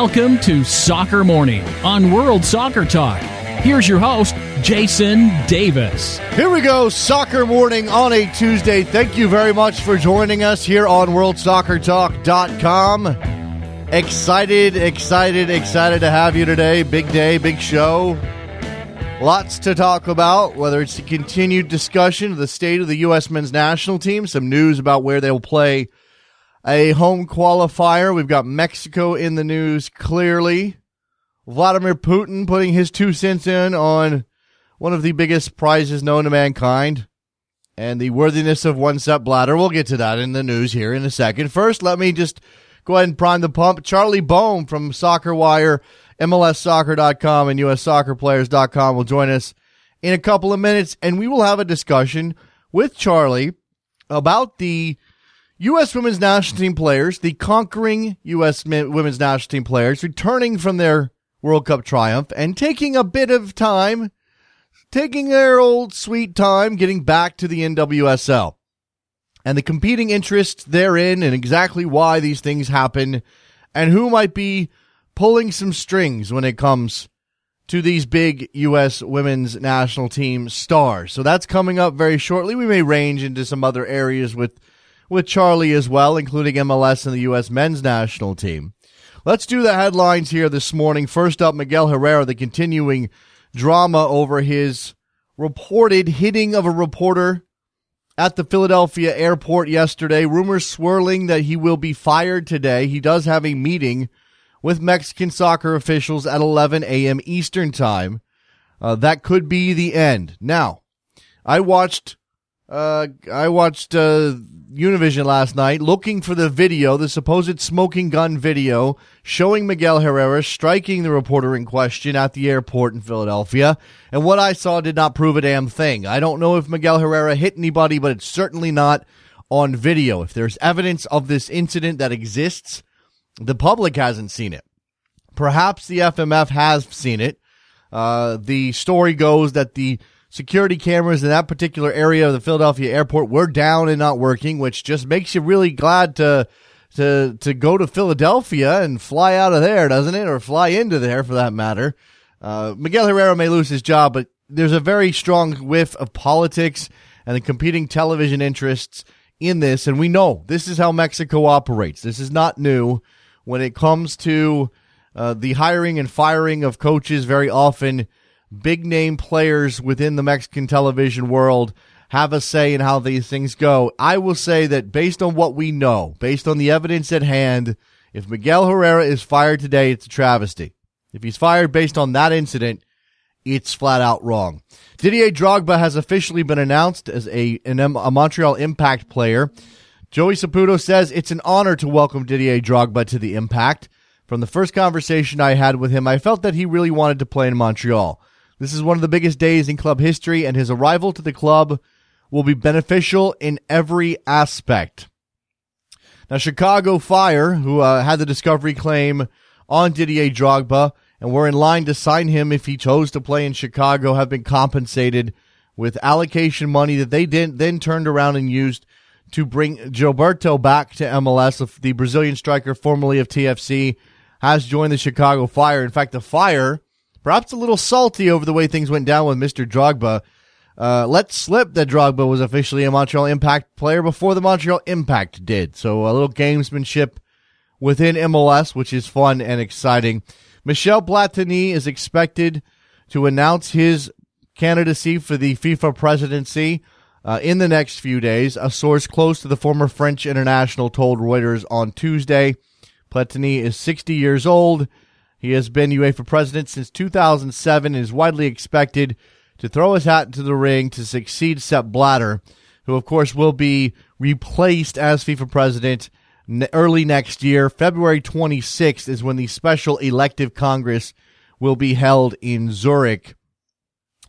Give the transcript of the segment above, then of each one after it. Welcome to Soccer Morning on World Soccer Talk. Here's your host, Jason Davis. Here we go, Soccer Morning on a Tuesday. Thank you very much for joining us here on WorldSoccerTalk.com. Excited to have you today. Big day, big show. Lots to talk about, whether it's the continued discussion of the state of the U.S. men's national team, some news about where they'll play a home qualifier. We've got Mexico in the news, clearly. Vladimir Putin putting his 2 cents in on one of the biggest prizes known to mankind, and the worthiness of one Sepp Blatter. We'll get to that in the news here in a second. First, let me just go ahead and prime the pump. Charlie Boehm from SoccerWire, MLSSoccer.com, and USSoccerPlayers.com will join us in a couple of minutes, and we will have a discussion with Charlie about the U.S. women's national team players, the conquering U.S. women's national team players, returning from their World Cup triumph and taking a bit of time, taking their old sweet time, getting back to the NWSL and the competing interests therein and exactly why these things happen and who might be pulling some strings when it comes to these big U.S. women's national team stars. So that's coming up very shortly. We may range into some other areas with Charlie as well, including MLS and the U.S. men's national team. Let's do the headlines here this morning. First up, Miguel Herrera, the continuing drama over his reported hitting of a reporter at the Philadelphia airport yesterday. Rumors swirling that he will be fired today. He does have a meeting with Mexican soccer officials at 11 a.m. Eastern time. That could be the end. Now, I watched Univision last night, looking for the video, the supposed smoking gun video showing Miguel Herrera striking the reporter in question at the airport in Philadelphia. And what I saw did not prove a damn thing. I don't know if Miguel Herrera hit anybody, but it's certainly not on video. If there's evidence of this incident that exists, the public hasn't seen it. Perhaps the FMF has seen it. The story goes that the security cameras in that particular area of the Philadelphia airport were down and not working, which just makes you really glad to go to Philadelphia and fly out of there, doesn't it? Or fly into there, for that matter. Miguel Herrera may lose his job, but there's a very strong whiff of politics and the competing television interests in this, and we know this is how Mexico operates. This is not new when it comes to the hiring and firing of coaches. Very often, big-name players within the Mexican television world have a say in how these things go. I will say that based on what we know, based on the evidence at hand, if Miguel Herrera is fired today, it's a travesty. If he's fired based on that incident, it's flat-out wrong. Didier Drogba has officially been announced as a Montreal Impact player. Joey Saputo says it's an honor to welcome Didier Drogba to the Impact. From the first conversation I had with him, I felt that he really wanted to play in Montreal. This is one of the biggest days in club history, and his arrival to the club will be beneficial in every aspect. Now, Chicago Fire, who had the discovery claim on Didier Drogba and were in line to sign him if he chose to play in Chicago, have been compensated with allocation money that they then turned around and used to bring Gilberto back to MLS. The Brazilian striker formerly of TFC has joined the Chicago Fire. In fact, the Fire, perhaps a little salty over the way things went down with Mr. Drogba, let slip that Drogba was officially a Montreal Impact player before the Montreal Impact did. So a little gamesmanship within MLS, which is fun and exciting. Michel Platini is expected to announce his candidacy for the FIFA presidency in the next few days. A source close to the former French international told Reuters on Tuesday. Platini is 60 years old. He has been UEFA president since 2007 and is widely expected to throw his hat into the ring to succeed Sepp Blatter, who, of course, will be replaced as FIFA president early next year. February 26th is when the special elective Congress will be held in Zurich.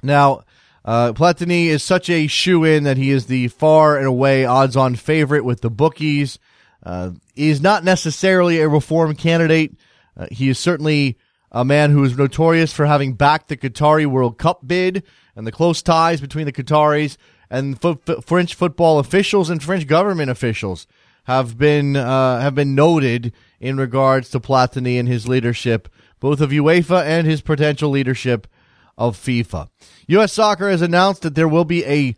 Now, Platini is such a shoo-in that he is the far and away odds-on favorite with the bookies. He is not necessarily a reform candidate. He is certainly a man who is notorious for having backed the Qatari World Cup bid and the close ties between the Qataris and French football officials and French government officials. have been noted in regards to Platini and his leadership, both of UEFA and his potential leadership of FIFA. U.S. Soccer has announced that there will be a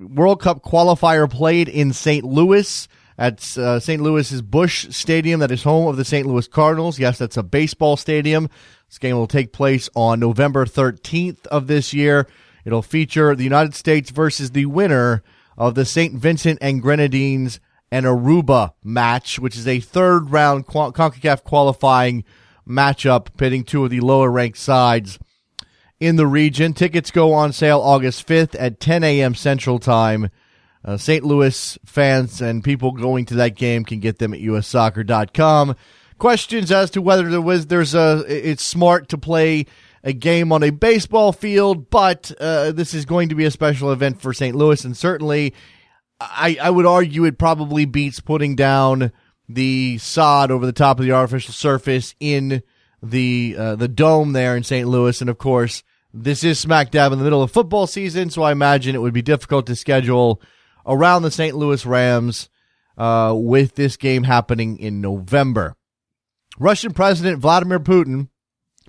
World Cup qualifier played in St. Louis at St. Louis's Busch Stadium, that is home of the St. Louis Cardinals. Yes, that's a baseball stadium. This game will take place on November 13th of this year. It'll feature the United States versus the winner of the St. Vincent and Grenadines and Aruba match, which is a third-round CONCACAF qualifying matchup pitting two of the lower-ranked sides in the region. Tickets go on sale August 5th at 10 a.m. Central Time. St. Louis fans and people going to that game can get them at USSoccer.com. Questions as to whether it's smart to play a game on a baseball field, but this is going to be a special event for St. Louis, and certainly I would argue it probably beats putting down the sod over the top of the artificial surface in the dome there in St. Louis. And of course, this is smack dab in the middle of football season, so I imagine it would be difficult to schedule around the St. Louis Rams with this game happening in November. Russian President Vladimir Putin,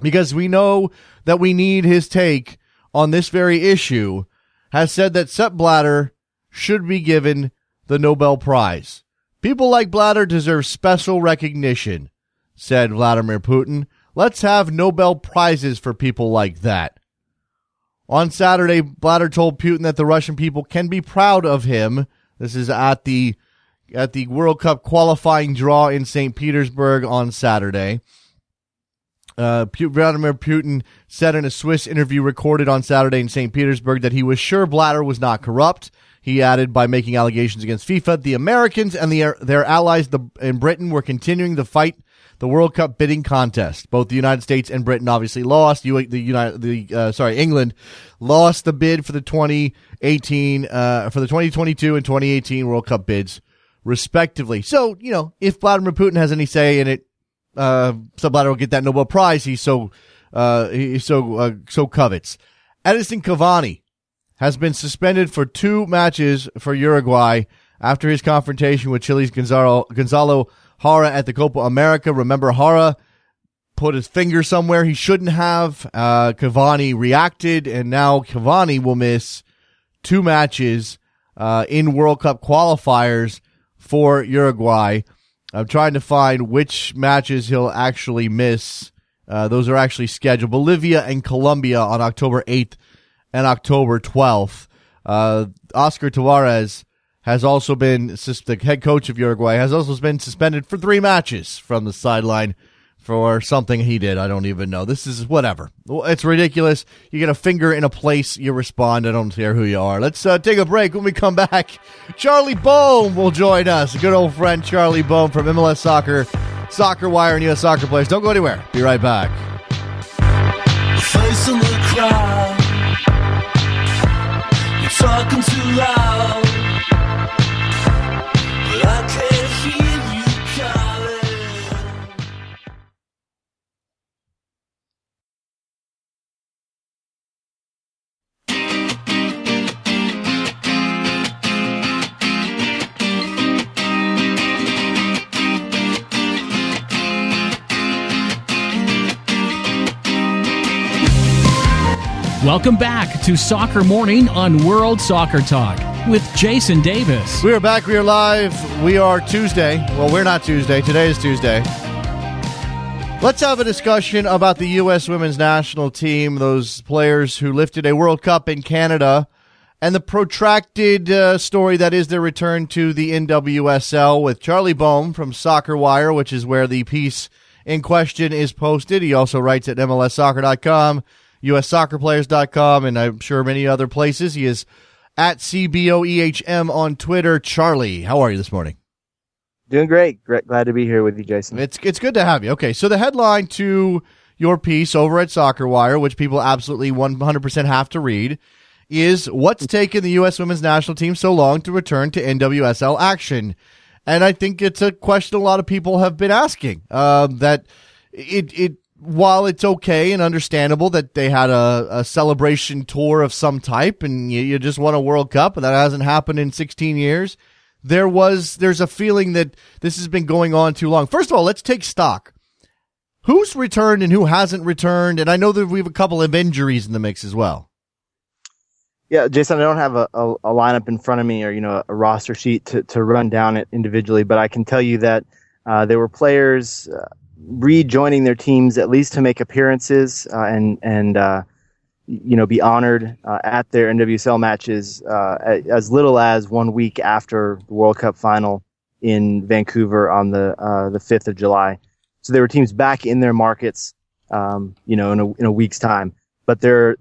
because we know that we need his take on this very issue, has said that Sepp Blatter should be given the Nobel Prize. People like Blatter deserve special recognition, said Vladimir Putin. Let's have Nobel Prizes for people like that. On Saturday, Blatter told Putin that the Russian people can be proud of him. This is at the World Cup qualifying draw in St. Petersburg on Saturday. Vladimir Putin said in a Swiss interview recorded on Saturday in St. Petersburg that he was sure Blatter was not corrupt. He added, by making allegations against FIFA, the Americans and their allies in Britain were continuing to fight the World Cup bidding contest. Both the United States and Britain obviously lost. England lost the bid for the 2022 and 2018 World Cup bids, respectively. So, you know, if Vladimir Putin has any say in it, Sepp Blatter will get that Nobel Prize he so covets. Edinson Cavani has been suspended for 2 matches for Uruguay after his confrontation with Chile's Gonzalo Jara at the Copa America. Remember, Jara put his finger somewhere he shouldn't have. Cavani reacted, and now Cavani will miss 2 matches in World Cup qualifiers for Uruguay. I'm trying to find which matches he'll actually miss. Those are actually scheduled. Bolivia and Colombia on October 8th and October 12th. Oscar Tavares has also been, the head coach of Uruguay, has also been suspended for 3 matches from the sideline for something he did. I don't even know. This is whatever. It's ridiculous. You get a finger in a place, you respond. I don't care who you are. Let's take a break. When we come back, Charlie Boehm will join us. Good old friend Charlie Boehm from MLS Soccer, SoccerWire, and U.S. Soccer Players. Don't go anywhere. Be right back. Facing the crowd, you're talking too loud. Welcome back to Soccer Morning on World Soccer Talk with Jason Davis. We are back. We are live. We are Tuesday. Well, we're not Tuesday. Today is Tuesday. Let's have a discussion about the U.S. women's national team, those players who lifted a World Cup in Canada, and the protracted story that is their return to the NWSL with Charlie Boehm from SoccerWire, which is where the piece in question is posted. He also writes at MLSSoccer.com. USSoccerPlayers.com, and I'm sure many other places. He is at CBOEHM on Twitter. Charlie, how are you this morning? Doing great. Glad to be here with you, Jason. It's good to have you. Okay, so the headline to your piece over at SoccerWire, which people absolutely 100% have to read, is what's taken the U.S. women's national team so long to return to NWSL action? And I think it's a question a lot of people have been asking, while it's okay and understandable that they had a celebration tour of some type and you just won a World Cup, and that hasn't happened in 16 years, there's a feeling that this has been going on too long. First of all, let's take stock. Who's returned and who hasn't returned? And I know that we have a couple of injuries in the mix as well. Yeah, Jason, I don't have a lineup in front of me or, you know, a roster sheet to run down it individually, but I can tell you that there were players rejoining their teams at least to make appearances and you know, be honored at their NWSL matches as little as 1 week after the World Cup final in Vancouver on the 5th of July. So there were teams back in their markets, you know, in a week's time. But they're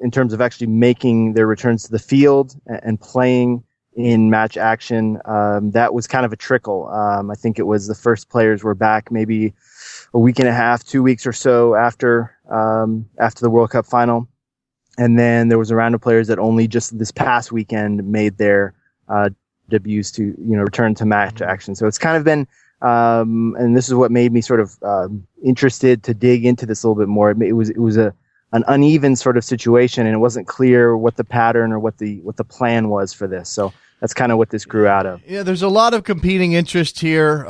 in terms of actually making their returns to the field and playing in match action, that was kind of a trickle. I think it was the first players were back maybe a week and a half, 2 weeks or so after the World Cup final. And then there was a round of players that only just this past weekend made their debuts to, you know, return to match action. So it's kind of been and this is what made me sort of interested to dig into this a little bit more. It was an uneven sort of situation, and it wasn't clear what the pattern or what the plan was for this. So that's kind of what this grew out of. Yeah, there's a lot of competing interest here.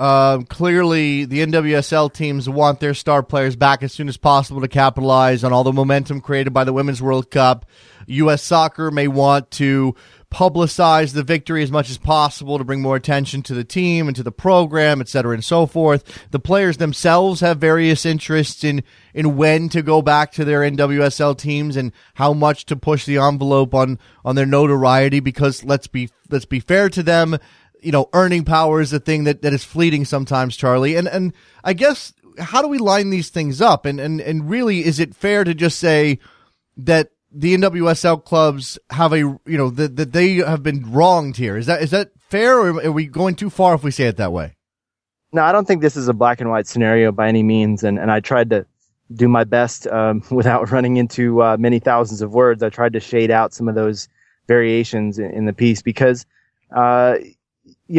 Clearly, the NWSL teams want their star players back as soon as possible to capitalize on all the momentum created by the Women's World Cup. U.S. Soccer may want to publicize the victory as much as possible to bring more attention to the team and to the program, et cetera, and so forth. The players themselves have various interests in when to go back to their NWSL teams and how much to push the envelope on their notoriety, because let's be fair to them, you know, earning power is a thing that is fleeting sometimes, Charlie. And I guess, how do we line these things up? And really, is it fair to just say that the NWSL clubs have a, you know, that they have been wronged here? Is that fair, or are we going too far if we say it that way? No, I don't think this is a black and white scenario by any means. And I tried to do my best without running into many thousands of words. I tried to shade out some of those variations in the piece because, you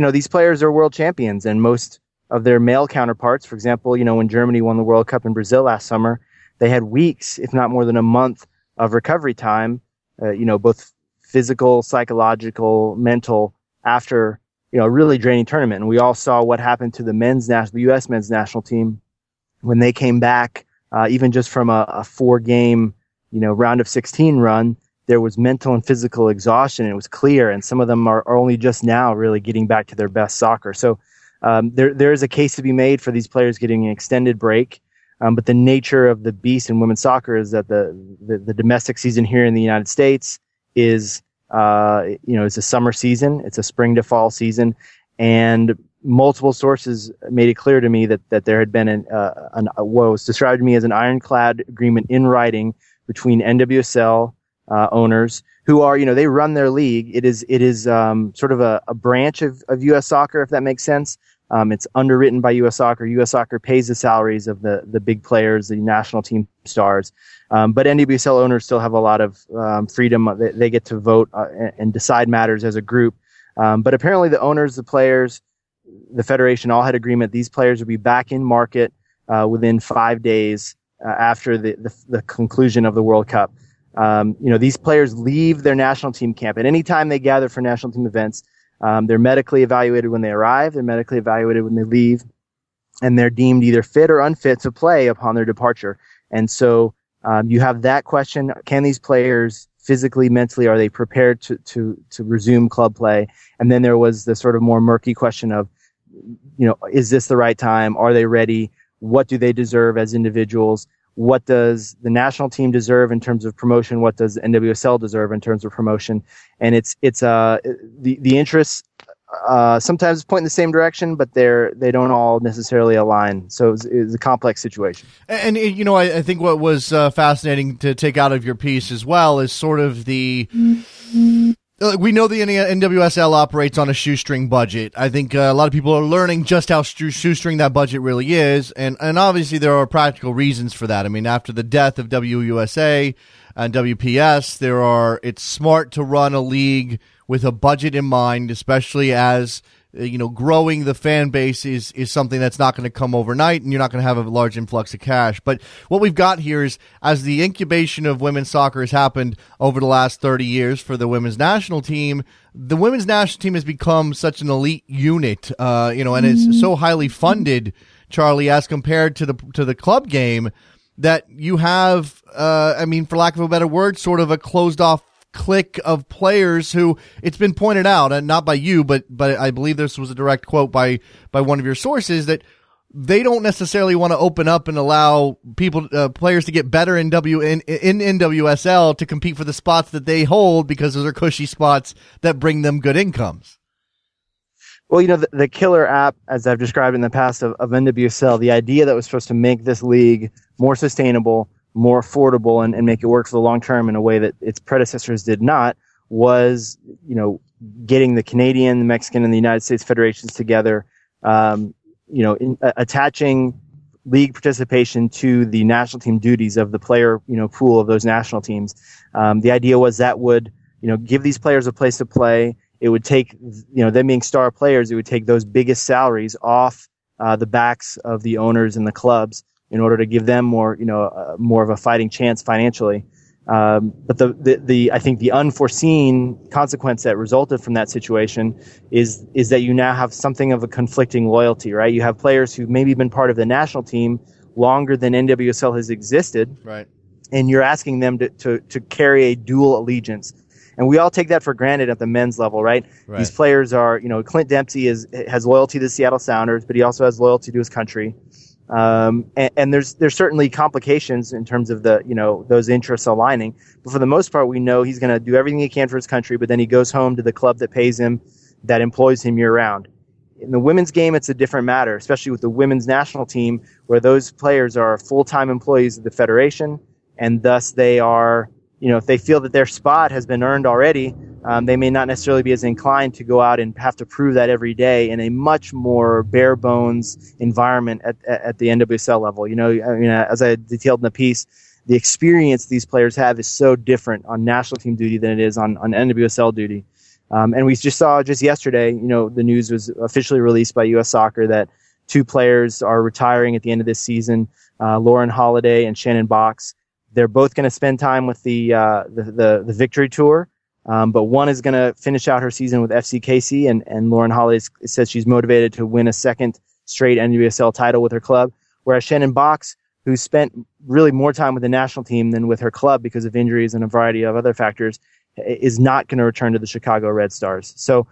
know, these players are world champions, and most of their male counterparts, for example, you know, when Germany won the World Cup in Brazil last summer, they had weeks, if not more than a month, of recovery time, you know, both physical, psychological, mental, after, you know, a really draining tournament. And we all saw what happened to the U.S. men's national team when they came back, even just from a four-game, you know, round of 16 run. There was mental and physical exhaustion, and it was clear. And some of them are only just now really getting back to their best soccer. So there is a case to be made for these players getting an extended break. But the nature of the beast in women's soccer is that the domestic season here in the United States is, you know, it's a summer season. It's a spring to fall season. And multiple sources made it clear to me that there had been what was described to me as an ironclad agreement in writing between NWSL owners, who are, you know, they run their league. It is sort of a branch of U.S. Soccer, if that makes sense. It's underwritten by U.S. Soccer. U.S. Soccer pays the salaries of the big players, the national team stars. But NWSL owners still have a lot of freedom. They get to vote and decide matters as a group. But apparently the owners, the players, the federation all had agreement these players would be back in market within 5 days after the conclusion of the World Cup. You know, these players leave their national team camp. At any time they gather for national team events, they're medically evaluated when they arrive, they're medically evaluated when they leave, and they're deemed either fit or unfit to play upon their departure. And so you have that question: can these players physically, mentally, are they prepared to resume club play? And then there was the sort of more murky question of, you know, is this the right time? Are they ready? What do they deserve as individuals? What does the national team deserve in terms of promotion? What does NWSL deserve in terms of promotion? And the interests sometimes point in the same direction, but they don't all necessarily align. So it's a complex situation. And you know, I think what was fascinating to take out of your piece as well is sort of the. We know the NWSL operates on a shoestring budget. I think a lot of people are learning just how shoestring that budget really is, and obviously there are practical reasons for that. I mean, after the death of WUSA and WPS, it's smart to run a league with a budget in mind, especially as you know, growing the fan base is something that's not going to come overnight, and you're not going to have a large influx of cash. But what we've got here is, as the incubation of women's soccer has happened over the last 30 years for the women's national team, the women's national team has become such an elite unit, you know, and it's so highly funded, Charlie, as compared to the club game, that you have, I mean, for lack of a better word, sort of a closed off clique of players who, it's been pointed out, and not by you, but I believe this was a direct quote by one of your sources, that they don't necessarily want to open up and allow people, players to get better in NWSL to compete for the spots that they hold, because those are cushy spots that bring them good incomes. Well, you know, the killer app, as I've described in the past, of NWSL, the idea that was supposed to make this league more sustainable, more affordable, and make it work for the long term in a way that its predecessors did not, was, you know, getting the Canadian, the Mexican, and the United States federations together, you know, attaching league participation to the national team duties of the player, you know, pool of those national teams. The idea was that would, you know, give these players a place to play. It would take, you know, them being star players, it would take those biggest salaries off the backs of the owners and the clubs in order to give them more, you know, more of a fighting chance financially. But the I think the unforeseen consequence that resulted from that situation is that you now have something of a conflicting loyalty, right? You have players who maybe been part of the national team longer than NWSL has existed, right? And you're asking them to carry a dual allegiance. And we all take that for granted at the men's level, right? These players are, you know, Clint Dempsey has loyalty to the Seattle Sounders, but he also has loyalty to his country. And there's certainly complications in terms of the, you know, those interests aligning. But for the most part, we know he's going to do everything he can for his country, but then he goes home to the club that pays him, that employs him year round. In the women's game, it's a different matter, especially with the women's national team, where those players are full-time employees of the federation, and thus they are, you know, if they feel that their spot has been earned already, they may not necessarily be as inclined to go out and have to prove that every day in a much more bare bones environment at the NWSL level. You know, I mean, as I detailed in the piece, the experience these players have is so different on national team duty than it is on NWSL duty. And we just saw just yesterday, you know, the news was officially released by U.S. Soccer that two players are retiring at the end of this season, Lauren Holiday and Shannon Box. They're both going to spend time with the Victory Tour, but one is going to finish out her season with FCKC, and Lauren Holiday says she's motivated to win a second straight NWSL title with her club, whereas Shannon Box, who spent really more time with the national team than with her club because of injuries and a variety of other factors, is not going to return to the Chicago Red Stars. So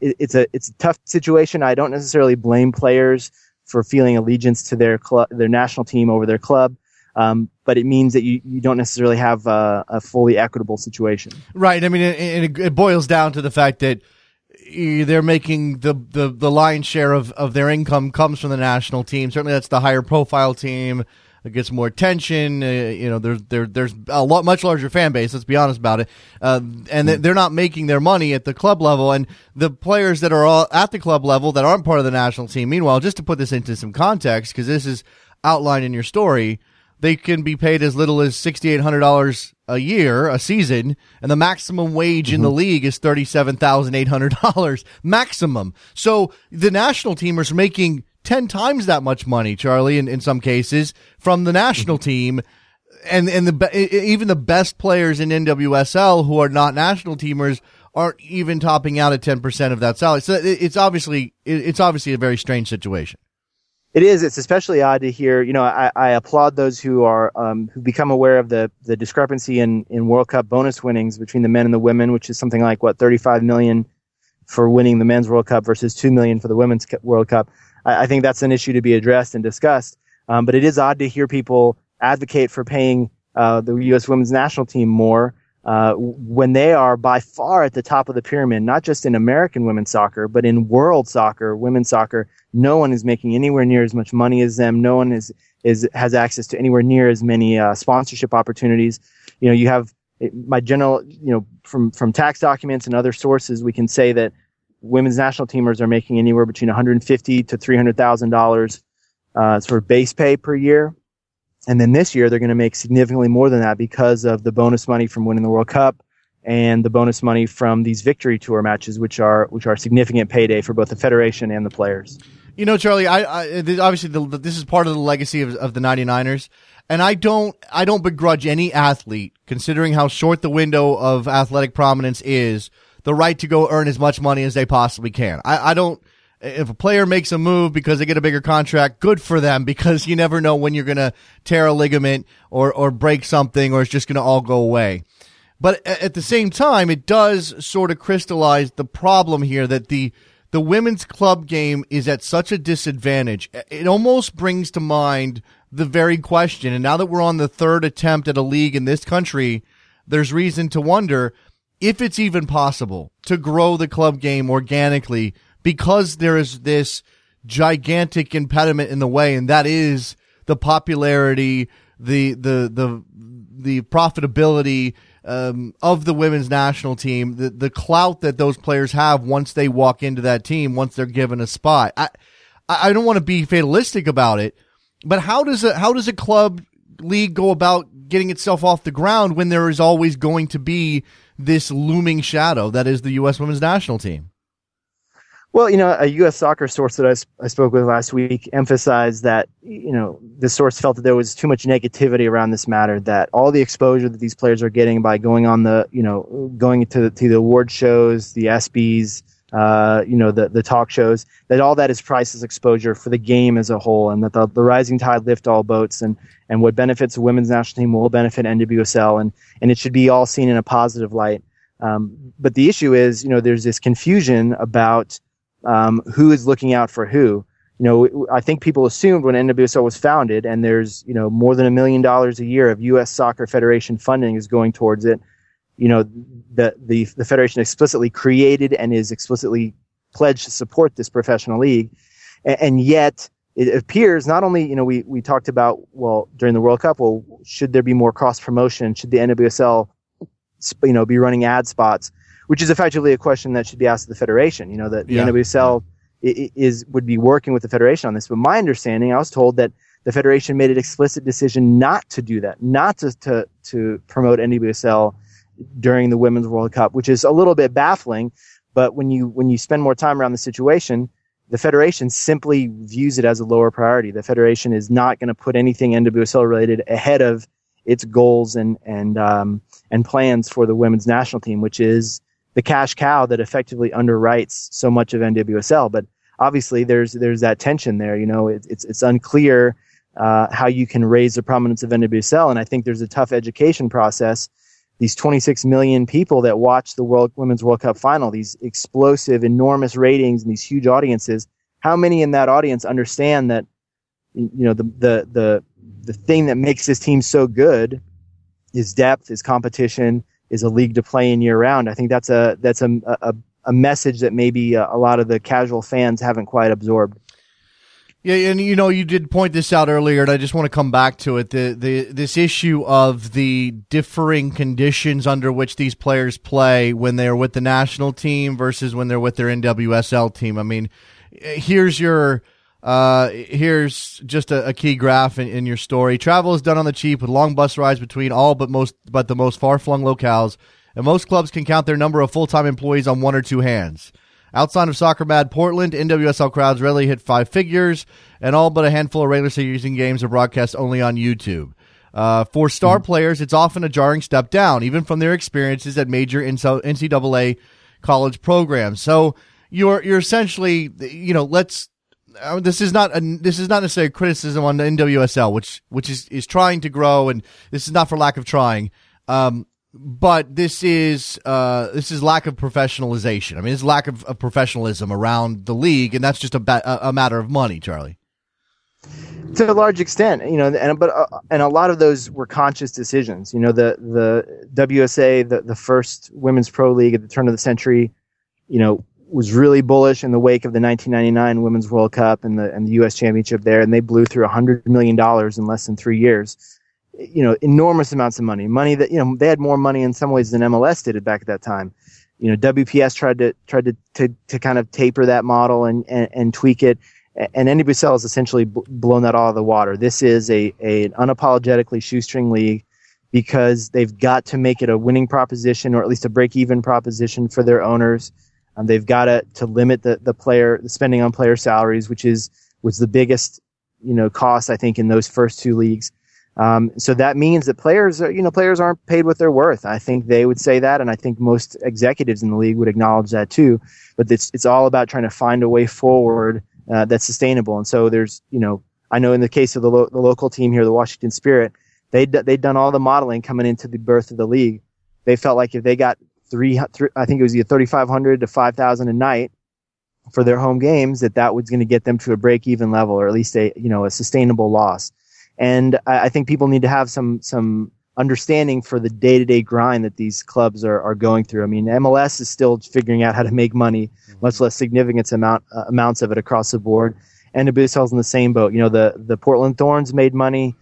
it's a tough situation. I don't necessarily blame players for feeling allegiance to their national team over their club. But it means that you don't necessarily have a fully equitable situation. Right. I mean, it boils down to the fact that they're making the lion's share of their income comes from the national team. Certainly that's the higher profile team. It gets more attention. You know, there's a lot much larger fan base. Let's be honest about it. And they're not making their money at the club level. And the players that are all at the club level that aren't part of the national team, meanwhile, just to put this into some context, because this is outlined in your story, they can be paid as little as $6,800 a year, a season, and the maximum wage in the league is $37,800 maximum. So the national team is making 10 times that much money, Charlie, in some cases, from the national team. And even the best players in NWSL who are not national teamers aren't even topping out at 10% of that salary. So it's obviously a very strange situation. It is. It's especially odd to hear. You know, I applaud those who are who become aware of the discrepancy in World Cup bonus winnings between the men and the women, which is something like what, $35 million for winning the men's World Cup versus $2 million for the women's World Cup. I think that's an issue to be addressed and discussed. But it is odd to hear people advocate for paying the U.S. women's national team more when they are by far at the top of the pyramid, not just in American women's soccer, but in world soccer, women's soccer. No one is making anywhere near as much money as them. No one has access to anywhere near as many sponsorship opportunities. You know, you have my general, you know, from tax documents and other sources, we can say that women's national teamers are making anywhere between $150,000 to $300,000 sort of base pay per year. And then this year, they're going to make significantly more than that because of the bonus money from winning the World Cup and the bonus money from these victory tour matches, which are significant payday for both the federation and the players. You know, Charlie, obviously this is part of the legacy of the 99ers, and I don't begrudge any athlete, considering how short the window of athletic prominence is, the right to go earn as much money as they possibly can. I don't. If a player makes a move because they get a bigger contract, good for them, because you never know when you're going to tear a ligament or break something, or it's just going to all go away. But at the same time, it does sort of crystallize the problem here that the women's club game is at such a disadvantage. It almost brings to mind the very question. And now that we're on the third attempt at a league in this country, there's reason to wonder if it's even possible to grow the club game organically, because there is this gigantic impediment in the way, and that is the popularity, the profitability of the women's national team, the clout that those players have once they walk into that team, once they're given a spot. I don't want to be fatalistic about it, but how does a club league go about getting itself off the ground when there is always going to be this looming shadow that is the U.S. women's national team? Well, you know, a U.S. Soccer source that I spoke with last week emphasized that, you know, the source felt that there was too much negativity around this matter, that all the exposure that these players are getting by going on the, you know, going to the award shows, the ESPYs, you know, the talk shows, that all that is priceless exposure for the game as a whole, and that the rising tide lift all boats, and what benefits the women's national team will benefit NWSL, and it should be all seen in a positive light. But the issue is, you know, there's this confusion about who is looking out for who. You know, I think people assumed when NWSL was founded, and there's, you know, more than $1 million a year of U.S. Soccer Federation funding is going towards it. You know, the Federation explicitly created and is explicitly pledged to support this professional league. And yet it appears not only, you know, we talked about, well, during the World Cup, well, should there be more cross promotion? Should the NWSL, you know, be running ad spots? Which is effectively a question that should be asked of the Federation. You know, that the NWSL would be working with the Federation on this. But my understanding, I was told that the Federation made an explicit decision not to do that, not to promote NWSL during the Women's World Cup, which is a little bit baffling. But when you spend more time around the situation, the Federation simply views it as a lower priority. The Federation is not going to put anything NWSL related ahead of its goals and plans for the women's national team, which is the cash cow that effectively underwrites so much of NWSL. But obviously there's that tension there. You know, it's unclear how you can raise the prominence of NWSL. And I think there's a tough education process. These 26 million people that watch the Women's World Cup final, these explosive, enormous ratings and these huge audiences, how many in that audience understand that, you know, the thing that makes this team so good is depth, is competition, is a league to play in year round? I think that's a message that maybe a lot of the casual fans haven't quite absorbed. Yeah, and you know, you did point this out earlier, and I just want to come back to it. This issue of the differing conditions under which these players play when they're with the national team versus when they're with their NWSL team. I mean, here's just a key graph in your story. Travel is done on the cheap with long bus rides between all but the most far-flung locales, and most clubs can count their number of full-time employees on one or two hands. Outside of soccer-mad Portland, NWSL crowds rarely hit five figures, and all but a handful of regular season games are broadcast only on YouTube. For star players, it's often a jarring step down, even from their experiences at major NCAA college programs. So you're essentially, you know, this is not necessarily a criticism on the NWSL, which is trying to grow, and this is not for lack of trying. But this is lack of professionalization. I mean, it's lack of professionalism around the league, and that's just a matter of money, Charlie. To a large extent, you know, and a lot of those were conscious decisions. You know, the WSA, the first women's pro league at the turn of the century, you know, was really bullish in the wake of the 1999 Women's World Cup and the U.S. Championship there, and they blew through $100 million in less than 3 years. You know, enormous amounts of money that, you know, they had more money in some ways than MLS did it back at that time. You know, WPS tried to kind of taper that model and tweak it, and NWSL has essentially blown that all out of the water. This is an unapologetically shoestring league. because they've got to make it a winning proposition, or at least a break-even proposition for their owners. They've got to limit the spending on player salaries, which was the biggest, cost, I think, in those first two leagues. So that means that players aren't paid what they're worth. I think they would say that, and I think most executives in the league would acknowledge that too. But it's all about trying to find a way forward that's sustainable. And so there's, I know in the case of the local team here, the Washington Spirit, they'd done all the modeling coming into the birth of the league. They felt like if they got 300, I think it was either 3,500 to 5,000 a night for their home games, that was going to get them to a break-even level, or at least a sustainable loss. And I think people need to have some understanding for the day-to-day grind that these clubs are going through. I mean, MLS is still figuring out how to make money, much less significant amounts of it across the board. And NWSL's in the same boat. The Portland Thorns made money.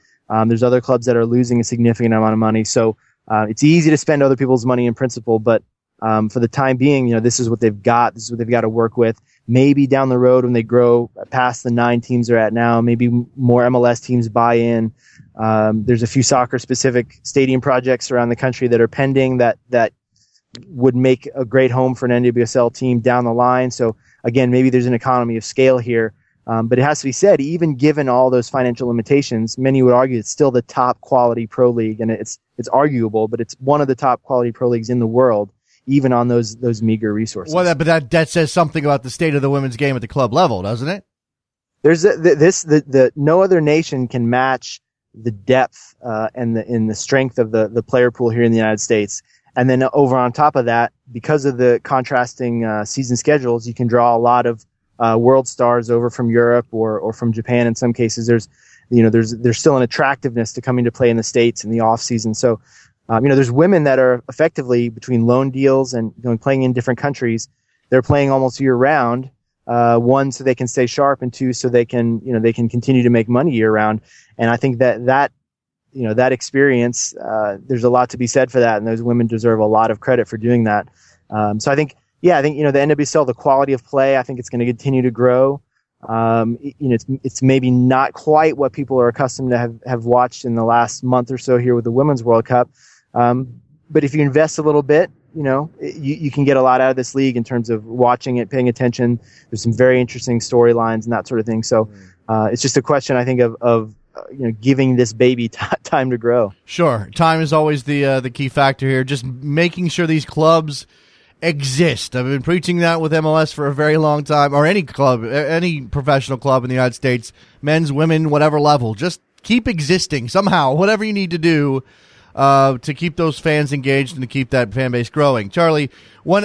There's other clubs that are losing a significant amount of money. So it's easy to spend other people's money in principle, but for the time being, this is what they've got. This is what they've got to work with. Maybe down the road when they grow past the 9 teams they're at now, maybe more MLS teams buy in. There's a few soccer-specific stadium projects around the country that are pending that would make a great home for an NWSL team down the line. So, again, maybe there's an economy of scale here. But it has to be said, even given all those financial limitations, many would argue it's still the top quality pro league, and it's arguable, but it's one of the top quality pro leagues in the world, even on those meager resources. Well, that says something about the state of the women's game at the club level, doesn't it? There's no other nation can match the depth and the strength of the player pool here in the United States. And then over on top of that, because of the contrasting season schedules, you can draw a lot of world stars over from Europe or from Japan. In some cases, there's still an attractiveness to coming to play in the States in the off season. So. There's women that are effectively between loan deals and playing in different countries. They're playing almost year round. One, so they can stay sharp, and two, so they can continue to make money year round. And I think that experience, there's a lot to be said for that. And those women deserve a lot of credit for doing that. So I think the NWSL, the quality of play, I think it's going to continue to grow. It's maybe not quite what people are accustomed to have watched in the last month or so here with the Women's World Cup. But if you invest a little bit, you can get a lot out of this league in terms of watching it, paying attention. There's some very interesting storylines and that sort of thing. So, it's just a question, I think, of giving this baby time to grow. Sure. Time is always the key factor here. Just making sure these clubs exist. I've been preaching that with MLS for a very long time, or any club, any professional club in the United States, men's, women, whatever level. Just keep existing somehow, whatever you need to do to keep those fans engaged and to keep that fan base growing. Charlie, one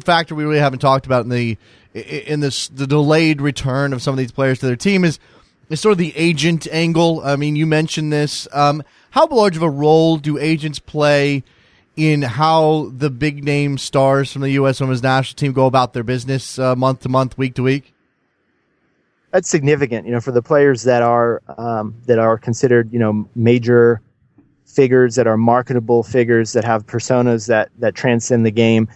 factor we really haven't talked about in the delayed return of some of these players to their team is sort of the agent angle. I mean, you mentioned this. How large of a role do agents play in how the big name stars from the U.S. Women's National Team go about their business month to month, week to week? That's significant, for the players that are considered, major figures, that are marketable figures, that have personas that transcend the game.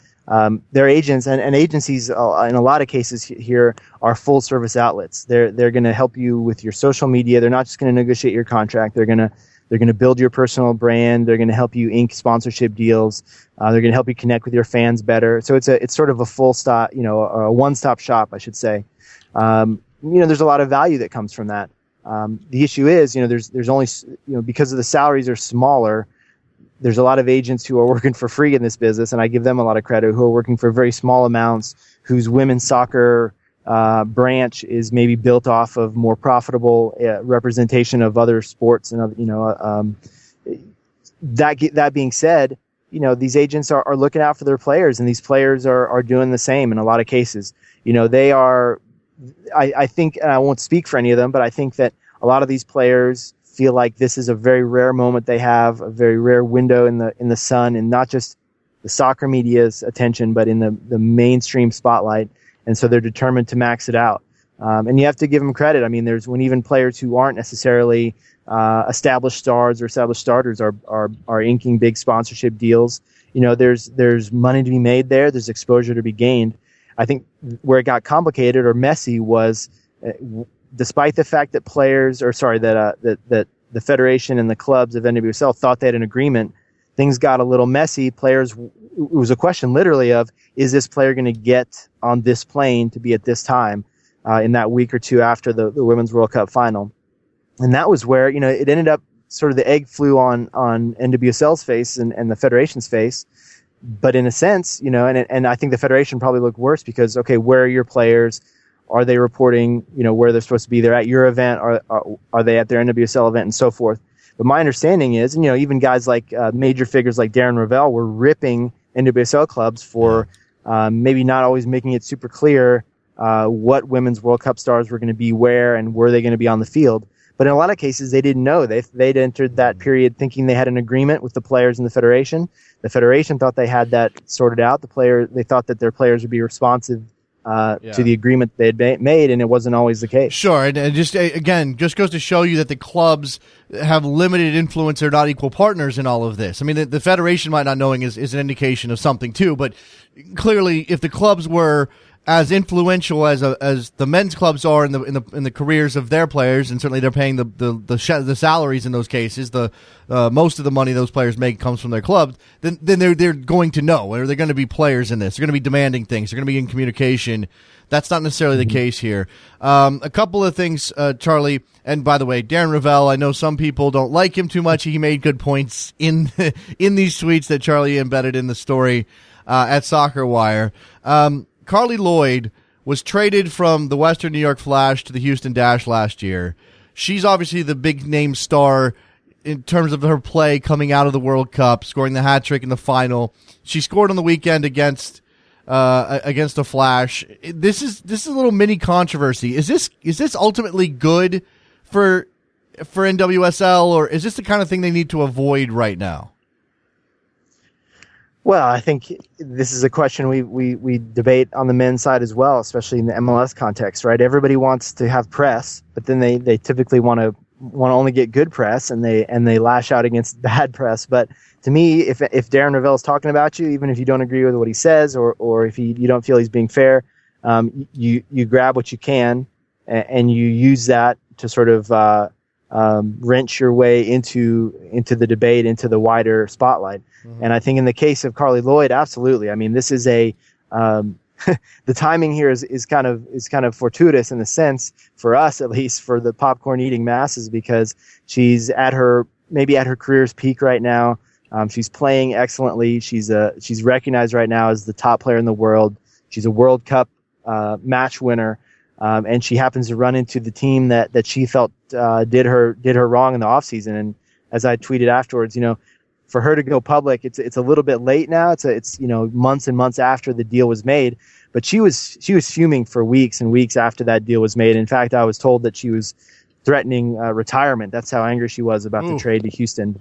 Their agents and agencies, in a lot of cases here, are full service outlets. They're going to help you with your social media. They're not just going to negotiate your contract. They're going to build your personal brand. They're going to help you ink sponsorship deals. They're going to help you connect with your fans better. So it's sort of a full stop, a one-stop shop, I should say. There's a lot of value that comes from that. The issue is, there's only, because of the salaries are smaller, there's a lot of agents who are working for free in this business, and I give them a lot of credit, who are working for very small amounts, whose women's soccer branch is maybe built off of more profitable representation of other sports and other, that being said, these agents are looking out for their players, and these players are doing the same in a lot of cases. I think, and I won't speak for any of them, but I think that a lot of these players feel like this is a very rare moment they have, a very rare window in the sun, and not just the soccer media's attention, but in the mainstream spotlight. And so they're determined to max it out. And you have to give them credit. I mean, there's when even players who aren't necessarily established stars or established starters are inking big sponsorship deals. There's money to be made there. There's exposure to be gained. I think where it got complicated or messy was, despite the fact that the federation and the clubs of NWSL thought they had an agreement. Things got a little messy. Players, it was a question literally of, is this player going to get on this plane to be at this time in that week or two after the Women's World Cup final? And that was where, you know, it ended up sort of the egg flew on NWSL's face and the federation's face. But in a sense, you know, and I think the federation probably looked worse because, okay, where are your players? Are they reporting, you know, where they're supposed to be? They're at your event, are they at their NWSL event, and so forth. But my understanding is, and, you know, even guys like major figures like Darren Ravel were ripping NWSL clubs for maybe not always making it super clear what women's World Cup stars were going to be where and were they going to be on the field. But in a lot of cases, they didn't know. They'd entered that period thinking they had an agreement with the players and the federation. The federation thought they had that sorted out. They thought that their players would be responsive to the agreement they had made, and it wasn't always the case. Sure, and just again, just goes to show you that the clubs have limited influence. They're not equal partners in all of this. I mean, the federation might not knowing is an indication of something too, but clearly, if the clubs were as influential as the men's clubs are in the careers of their players, and certainly they're paying the salaries in those cases. The most of the money those players make comes from their clubs. Then they're going to know, or they're going to be players in this. They're going to be demanding things. They're going to be in communication. That's not necessarily the case here. A couple of things, Charlie. And by the way, Darren Ravel, I know some people don't like him too much. He made good points in these tweets that Charlie embedded in the story at SoccerWire. Carly Lloyd was traded from the Western New York Flash to the Houston Dash last year. She's obviously the big name star in terms of her play coming out of the World Cup, scoring the hat trick in the final. She scored on the weekend against the Flash. This is a little mini controversy. Is this ultimately good for NWSL, or is this the kind of thing they need to avoid right now? Well, I think this is a question we debate on the men's side as well, especially in the MLS context, right? Everybody wants to have press, but then they typically want to only get good press, and they lash out against bad press. But to me, if Darren Ravel is talking about you, even if you don't agree with what he says, or if you don't feel he's being fair, you grab what you can, and you use that to sort of wrench your way into the debate, into the wider spotlight. Mm-hmm. And I think in the case of Carly Lloyd, absolutely. I mean, this is the timing here is kind of fortuitous in the sense, for us at least, for the popcorn eating masses, because she's maybe at her career's peak right now. She's playing excellently. She's recognized right now as the top player in the world. She's a World Cup match winner. And she happens to run into the team that she felt did her wrong in the offseason. And as I tweeted afterwards, you know, for her to go public, it's a little bit late now. It's you know, months and months after the deal was made. But she was fuming for weeks and weeks after that deal was made. In fact, I was told that she was threatening retirement. That's how angry she was about the trade to Houston.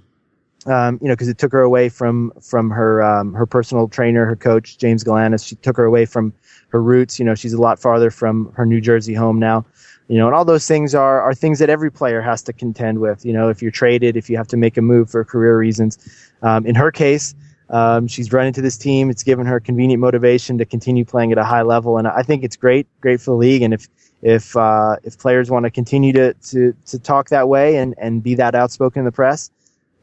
You know, because it took her away from her personal trainer, her coach, James Galanis. She took her away from her roots. You know, she's a lot farther from her New Jersey home now. You know, and all those things are things that every player has to contend with. You know, if you're traded, if you have to make a move for career reasons. In her case, she's run into this team. It's given her convenient motivation to continue playing at a high level. And I think it's great for the league. And if players want to continue to talk that way and be that outspoken in the press,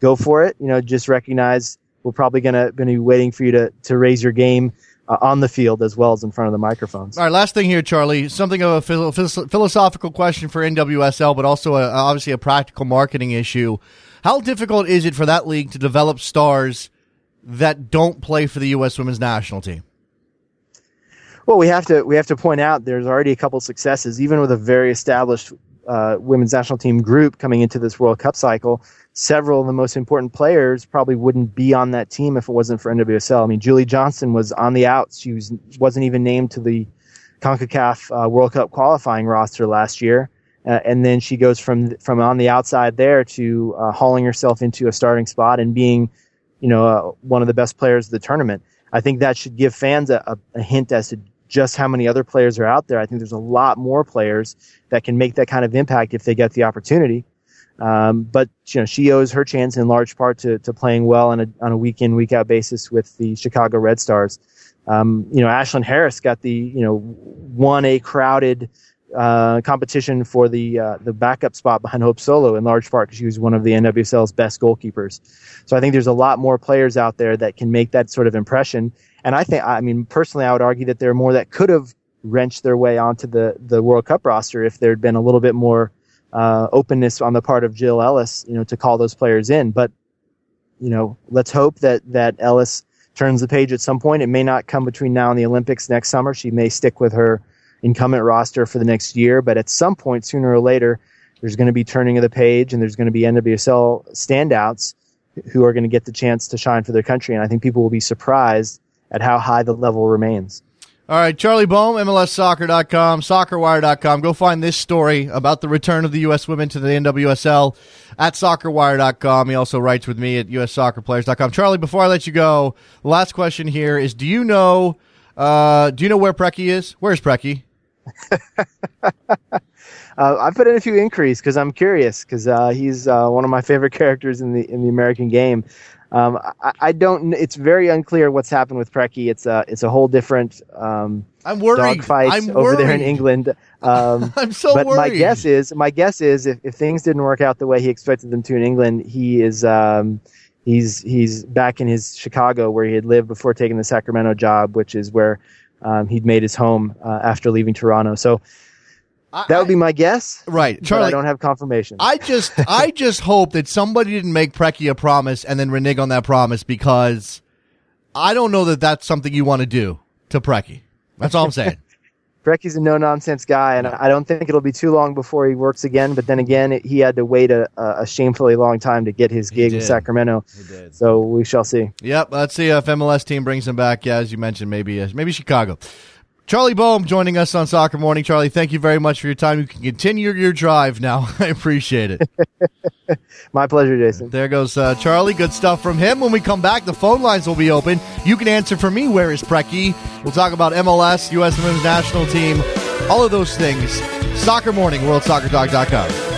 go for it. You know, just recognize we're probably going to be waiting for you to raise your game on the field as well as in front of the microphones. All right, last thing here, Charlie, something of a philosophical question for NWSL, but also obviously a practical marketing issue. How difficult is it for that league to develop stars that don't play for the U.S. women's national team? Well, we have to point out there's already a couple successes, even with a very established women's national team group coming into this World Cup cycle. Several of the most important players probably wouldn't be on that team if it wasn't for NWSL. I mean, Julie Johnson was on the outs. She wasn't even named to the CONCACAF World Cup qualifying roster last year. And then she goes from on the outside there to hauling herself into a starting spot and being, you know, one of the best players of the tournament. I think that should give fans a hint as to just how many other players are out there. I think there's a lot more players that can make that kind of impact if they get the opportunity. But you know, she owes her chance in large part to playing well on a week in, week out basis with the Chicago Red Stars. You know, Ashlyn Harris got the 1A crowded competition for the backup spot behind Hope Solo, in large part because she was one of the NWSL's best goalkeepers. So I think there's a lot more players out there that can make that sort of impression. And I think, I mean, personally, I would argue that there are more that could have wrenched their way onto the World Cup roster if there had been a little bit more openness on the part of Jill Ellis, to call those players in. But, let's hope that Ellis turns the page at some point. It may not come between now and the Olympics next summer. She may stick with her incumbent roster for the next year, but at some point, sooner or later, there's going to be turning of the page, and there's going to be NWSL standouts who are going to get the chance to shine for their country. And I think people will be surprised at how high the level remains. All right, Charlie Boehm, MLSSoccer.com, SoccerWire.com. Go find this story about the return of the U.S. women to the NWSL at SoccerWire.com. He also writes with me at USSoccerPlayers.com. Charlie, before I let you go, last question here is, do you know where Preki is? Where's Preki? I put in a few inquiries because I'm curious, because he's one of my favorite characters in the American game. I don't. It's very unclear what's happened with Preki. It's a whole different dogfight over there in England. I'm so worried. But my guess is if things didn't work out the way he expected them to in England, he is he's back in his Chicago, where he had lived before taking the Sacramento job, which is where he'd made his home after leaving Toronto. So that would be my guess. Right. Charlie, I don't have confirmation. I just hope that somebody didn't make Preki a promise and then renege on that promise, because I don't know that that's something you want to do to Preki. That's all I'm saying. Preki's a no-nonsense guy, and I don't think it'll be too long before he works again. But then again, he had to wait a shamefully long time to get his gig in Sacramento. He did. So we shall see. Yep, let's see if MLS team brings him back. Yeah, as you mentioned, maybe Chicago. Charlie Boehm joining us on Soccer Morning. Charlie, thank you very much for your time. You can continue your drive now. I appreciate it. My pleasure, Jason. There goes Charlie. Good stuff from him. When we come back, the phone lines will be open. You can answer for me, where is Preki? We'll talk about MLS, U.S. Women's National Team, all of those things. Soccer Morning, WorldSoccerTalk.com.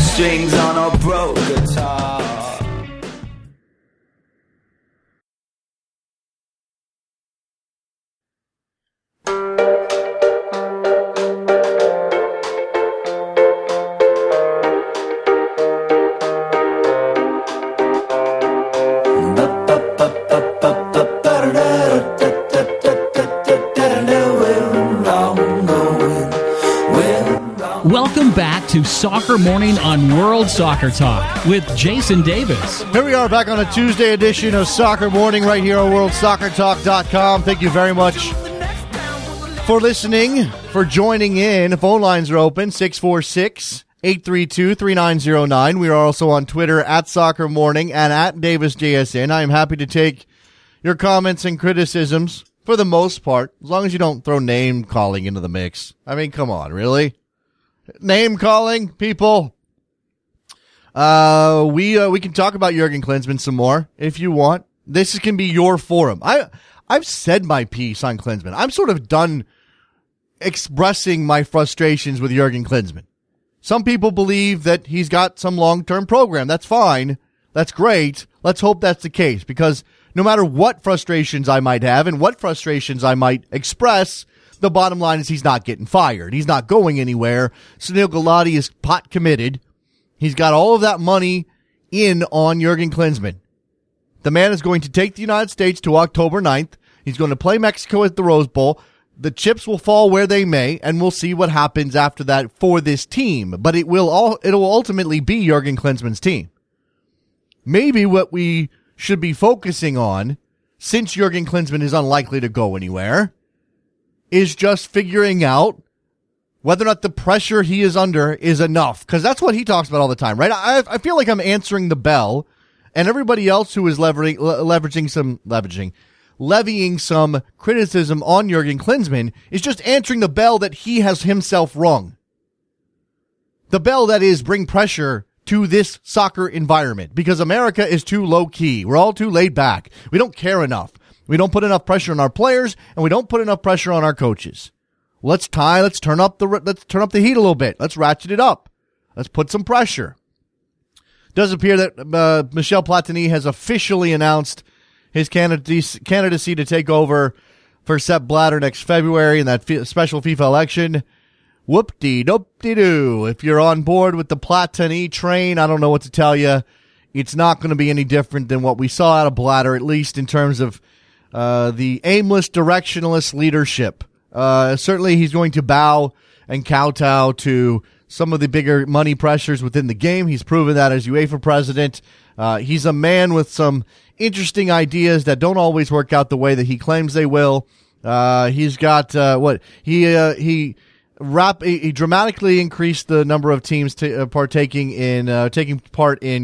Strings on a broke guitar. Welcome back to Soccer Morning on World Soccer Talk with Jason Davis. Here we are back on a Tuesday edition of Soccer Morning right here on WorldSoccerTalk.com. Thank you very much for listening, for joining in. Phone lines are open, 646-832-3909. We are also on Twitter at Soccer Morning and at DavisJSN. I am happy to take your comments and criticisms for the most part, as long as you don't throw name calling into the mix. I mean, come on, really? Name calling, people. We can talk about Jurgen Klinsmann some more if you want. This can be your forum. I've said my piece on Klinsmann. I'm sort of done expressing my frustrations with Jurgen Klinsmann. Some people believe that he's got some long-term program. That's fine. That's great. Let's hope that's the case, because no matter what frustrations I might have and what frustrations I might express, the bottom line is he's not getting fired. He's not going anywhere. Sunil Gulati is pot committed. He's got all of that money in on Jurgen Klinsmann. The man is going to take the United States to October 9th. He's going to play Mexico at the Rose Bowl. The chips will fall where they may, and we'll see what happens after that for this team. But it will ultimately be Jurgen Klinsmann's team. Maybe what we should be focusing on, since Jurgen Klinsmann is unlikely to go anywhere, is just figuring out whether or not the pressure he is under is enough. Because that's what he talks about all the time, right? I feel like I'm answering the bell, and everybody else who is levying some criticism on Jurgen Klinsmann is just answering the bell that he has himself rung. The bell that is, bring pressure to this soccer environment, because America is too low key. We're all too laid back. We don't care enough. We don't put enough pressure on our players, and we don't put enough pressure on our coaches. Let's turn up the heat a little bit. Let's ratchet it up. Let's put some pressure. It does appear that Michel Platini has officially announced his candidacy to take over for Sepp Blatter next February in that special FIFA election. Whoop-de-doop-de-doo. If you're on board with the Platini train, I don't know what to tell you. It's not going to be any different than what we saw out of Blatter, at least in terms of the aimless, directionless leadership. Certainly he's going to bow and kowtow to some of the bigger money pressures within the game. He's proven that as UEFA president. He's a man with some interesting ideas that don't always work out the way that he claims they will. He's got he dramatically increased the number of teams taking part in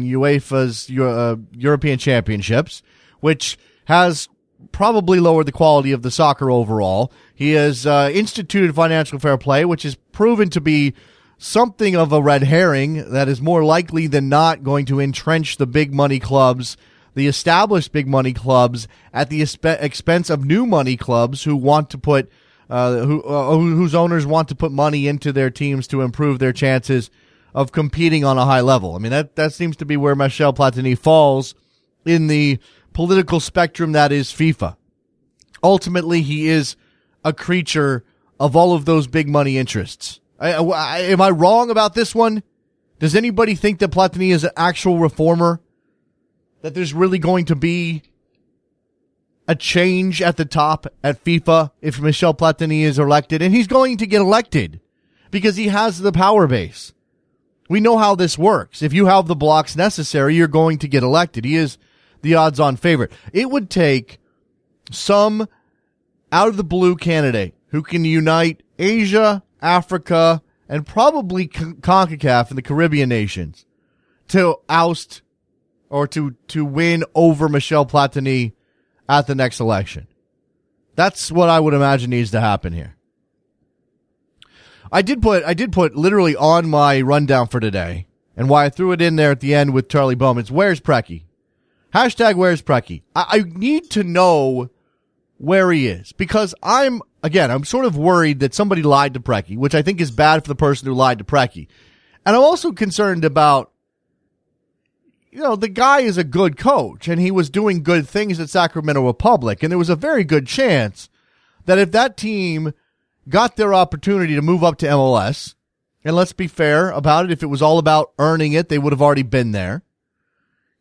UEFA's European Championships, which has probably lowered the quality of the soccer overall. He has instituted financial fair play, which is proven to be something of a red herring that is more likely than not going to entrench the big money clubs, the established big money clubs, at the expense of new money clubs who want to put whose owners want to put money into their teams to improve their chances of competing on a high level. I mean, that seems to be where Michel Platini falls in the political spectrum that is FIFA. Ultimately, he is a creature of all of those big money interests. Am I wrong about this one? Does anybody think that Platini is an actual reformer? That there's really going to be a change at the top at FIFA if Michel Platini is elected? And he's going to get elected because he has the power base. We know how this works. If you have the blocks necessary, you're going to get elected. He is the odds-on favorite. It would take some out-of-the-blue candidate who can unite Asia, Africa, and probably CONCACAF and the Caribbean nations to oust or to win over Michel Platini at the next election. That's what I would imagine needs to happen here. I did put literally on my rundown for today, and why I threw it in there at the end with Charlie Boehm, it's where's Preki? Hashtag where's Preki? I need to know where he is, because I'm sort of worried that somebody lied to Preki, which I think is bad for the person who lied to Preki. And I'm also concerned about, the guy is a good coach, and he was doing good things at Sacramento Republic, and there was a very good chance that if that team got their opportunity to move up to MLS, and let's be fair about it, if it was all about earning it, they would have already been there.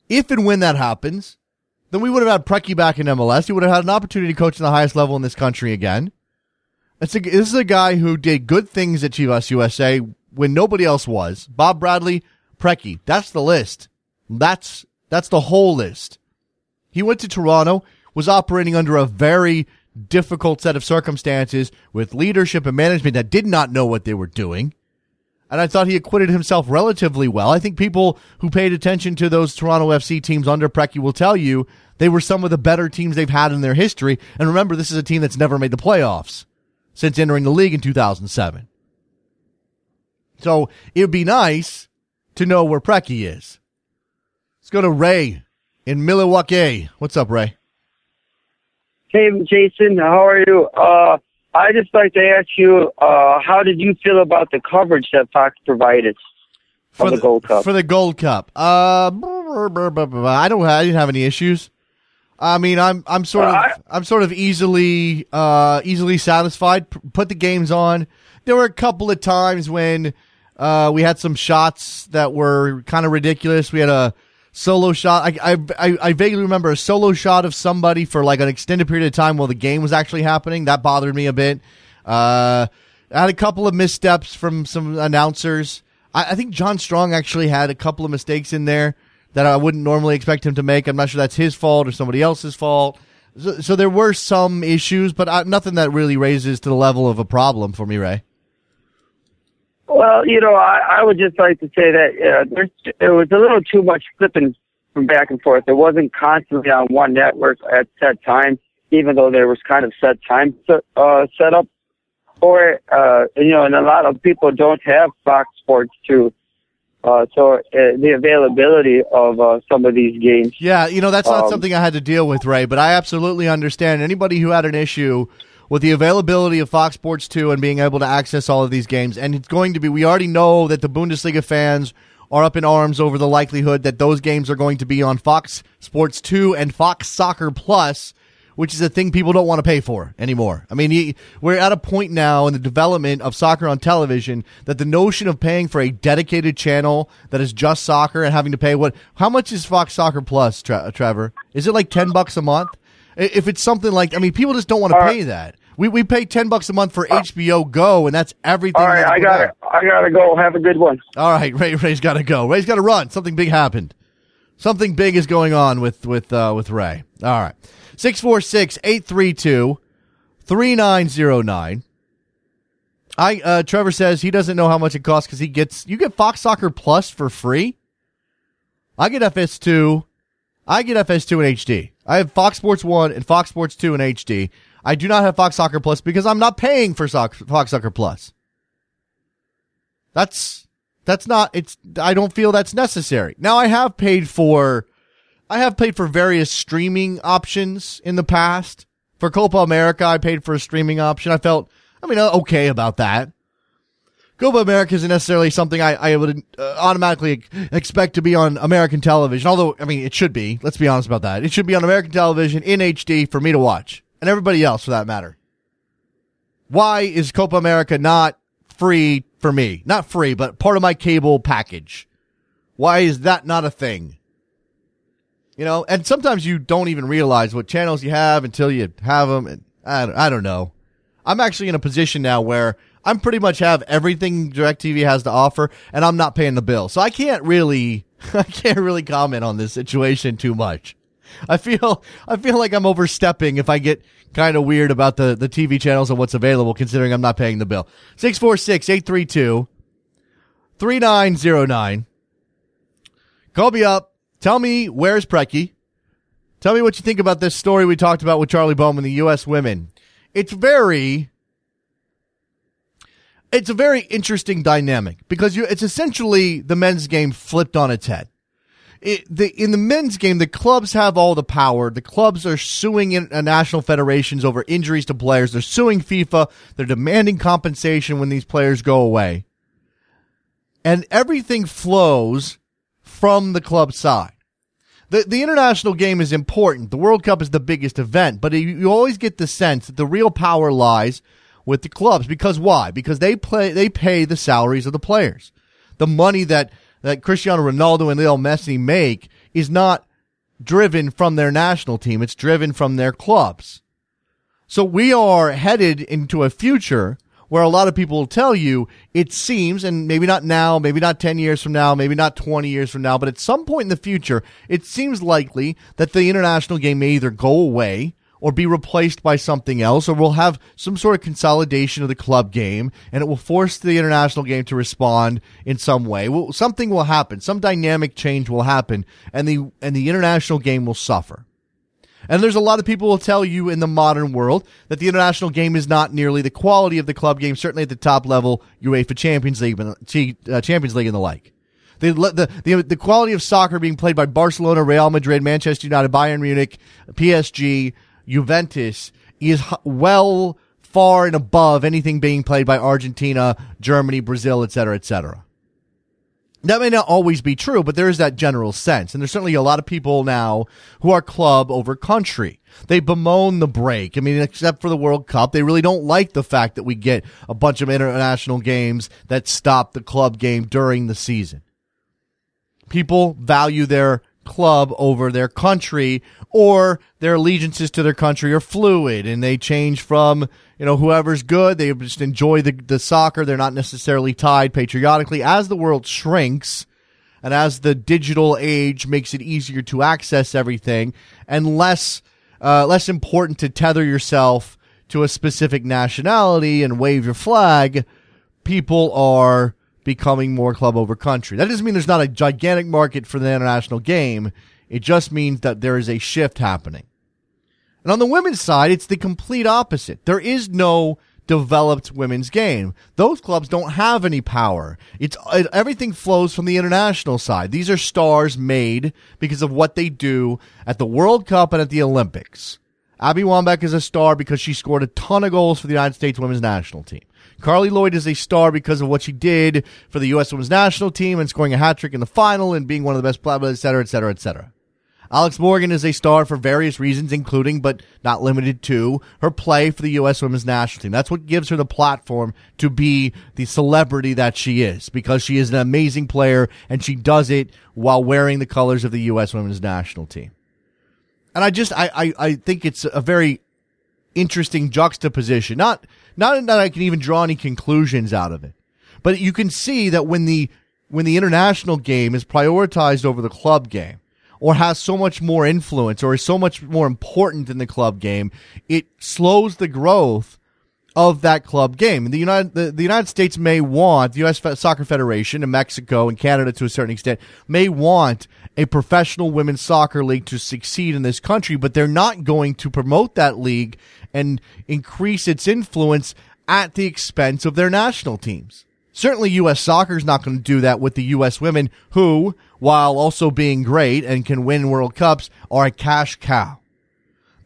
If and when that happens, then we would have had Preki back in MLS. He would have had an opportunity to coach in the highest level in this country again. This is a guy who did good things at Chivas USA when nobody else was. Bob Bradley, Preki. That's the list. That's the whole list. He went to Toronto, was operating under a very difficult set of circumstances with leadership and management that did not know what they were doing. And I thought he acquitted himself relatively well. I think people who paid attention to those Toronto FC teams under Preki will tell you they were some of the better teams they've had in their history. And remember, this is a team that's never made the playoffs since entering the league in 2007. So it would be nice to know where Preki is. Let's go to Ray in Milwaukee. What's up, Ray? Hey, Jason. How are you? I'd just like to ask you, how did you feel about the coverage that Fox provided for the Gold Cup? For the Gold Cup. I didn't have any issues. I mean, I'm sort of easily satisfied. Put the games on. There were a couple of times when we had some shots that were kind of ridiculous. We had a solo shot. I vaguely remember a solo shot of somebody for like an extended period of time while the game was actually happening. That bothered me a bit. I had a couple of missteps from some announcers. I think John Strong actually had a couple of mistakes in there that I wouldn't normally expect him to make. I'm not sure that's his fault or somebody else's fault. So there were some issues, but nothing that really raises to the level of a problem for me, Ray. Well, I would just like to say that it was a little too much flipping from back and forth. It wasn't constantly on one network at set times, even though there was kind of set time set up. And a lot of people don't have Fox Sports too. So the availability of some of these games. Yeah, that's not something I had to deal with, Ray, but I absolutely understand anybody who had an issue with the availability of Fox Sports 2 and being able to access all of these games. And we already know that the Bundesliga fans are up in arms over the likelihood that those games are going to be on Fox Sports 2 and Fox Soccer Plus, which is a thing people don't want to pay for anymore. I mean, we're at a point now in the development of soccer on television that the notion of paying for a dedicated channel that is just soccer and having to pay what? How much is Fox Soccer Plus, Trevor? Is it like $10 a month? If it's something like, I mean, people just don't want to pay that. We pay $10 a month for HBO Go, and that's everything. All right, I gotta go. Have a good one. All right, Ray's gotta go. Ray's gotta run. Something big happened. Something big is going on with Ray. All right, 646-832-3909. Trevor says he doesn't know how much it costs because he gets you get Fox Soccer Plus for free. I get FS2. I get FS2 in HD. I have Fox Sports 1 and Fox Sports 2 in HD. I do not have Fox Soccer Plus because I'm not paying for Fox Soccer Plus. I don't feel that's necessary. Now I have paid for various streaming options in the past. For Copa America, I paid for a streaming option. I felt okay about that. Copa America isn't necessarily something I would automatically expect to be on American television. Although, I mean, it should be. Let's be honest about that. It should be on American television in HD for me to watch. And everybody else, for that matter. Why is Copa America not free for me? Not free, but part of my cable package. Why is that not a thing? You know, and sometimes you don't even realize what channels you have until you have them. And I don't know. I'm actually in a position now where I'm pretty much have everything DirecTV has to offer, and I'm not paying the bill. So I can't really comment on this situation too much. I feel like I'm overstepping if I get kind of weird about the TV channels and what's available, considering I'm not paying the bill. 646-832-3909. Call me up. Tell me, where's Preki? Tell me what you think about this story we talked about with Charlie Boehm and the U.S. women. It's a very interesting dynamic because it's essentially the men's game flipped on its head. In the men's game, the clubs have all the power. The clubs are suing national federations over injuries to players. They're suing FIFA. They're demanding compensation when these players go away. And everything flows from the club side. The international game is important. The World Cup is the biggest event. But you always get the sense that the real power lies with the clubs. Because why? Because they pay the salaries of the players. The money that Cristiano Ronaldo and Lionel Messi make is not driven from their national team. It's driven from their clubs. So we are headed into a future where a lot of people will tell you, it seems, and maybe not now, maybe not 10 years from now, maybe not 20 years from now, but at some point in the future, it seems likely that the international game may either go away or be replaced by something else, or we'll have some sort of consolidation of the club game, and it will force the international game to respond in some way. Well, something will happen. Some dynamic change will happen, and the international game will suffer. And there's a lot of people who will tell you in the modern world that the international game is not nearly the quality of the club game, certainly at the top level, UEFA Champions League and the like. The quality of soccer being played by Barcelona, Real Madrid, Manchester United, Bayern Munich, PSG, Juventus is well far and above anything being played by Argentina, Germany, Brazil, etc., etc. That may not always be true, but there is that general sense. And there's certainly a lot of people now who are club over country. They bemoan the break. I mean, except for the World Cup, they really don't like the fact that we get a bunch of international games that stop the club game during the season. People value their club over their country, or their allegiances to their country are fluid and they change from, you know, whoever's good. They just enjoy the soccer. They're not necessarily tied patriotically. As the world shrinks and as the digital age makes it easier to access everything and less important to tether yourself to a specific nationality and wave your flag, people are becoming more club over country. That doesn't mean there's not a gigantic market for the international game. It just means that there is a shift happening. And on the women's side, it's the complete opposite. There is no developed women's game. Those clubs don't have any power. Everything flows from the international side. These are stars made because of what they do at the World Cup and at the Olympics. Abby Wambach is a star because she scored a ton of goals for the United States women's national team. Carly Lloyd is a star because of what she did for the U.S. Women's National Team and scoring a hat trick in the final and being one of the best, blah, blah, et cetera, et cetera, et cetera. Alex Morgan is a star for various reasons, including, but not limited to, her play for the U.S. Women's National Team. That's what gives her the platform to be the celebrity that she is, because she is an amazing player, and she does it while wearing the colors of the U.S. Women's National Team. And I think it's a very interesting juxtaposition. Not that I can even draw any conclusions out of it, but you can see that when the international game is prioritized over the club game, or has so much more influence, or is so much more important than the club game, it slows the growth of that club game. And the United States may want, the U.S. Soccer Federation and Mexico and Canada to a certain extent, may want a professional women's soccer league to succeed in this country, but they're not going to promote that league and increase its influence at the expense of their national teams. Certainly U.S. Soccer is not going to do that with the U.S. women, who, while also being great and can win World Cups, are a cash cow.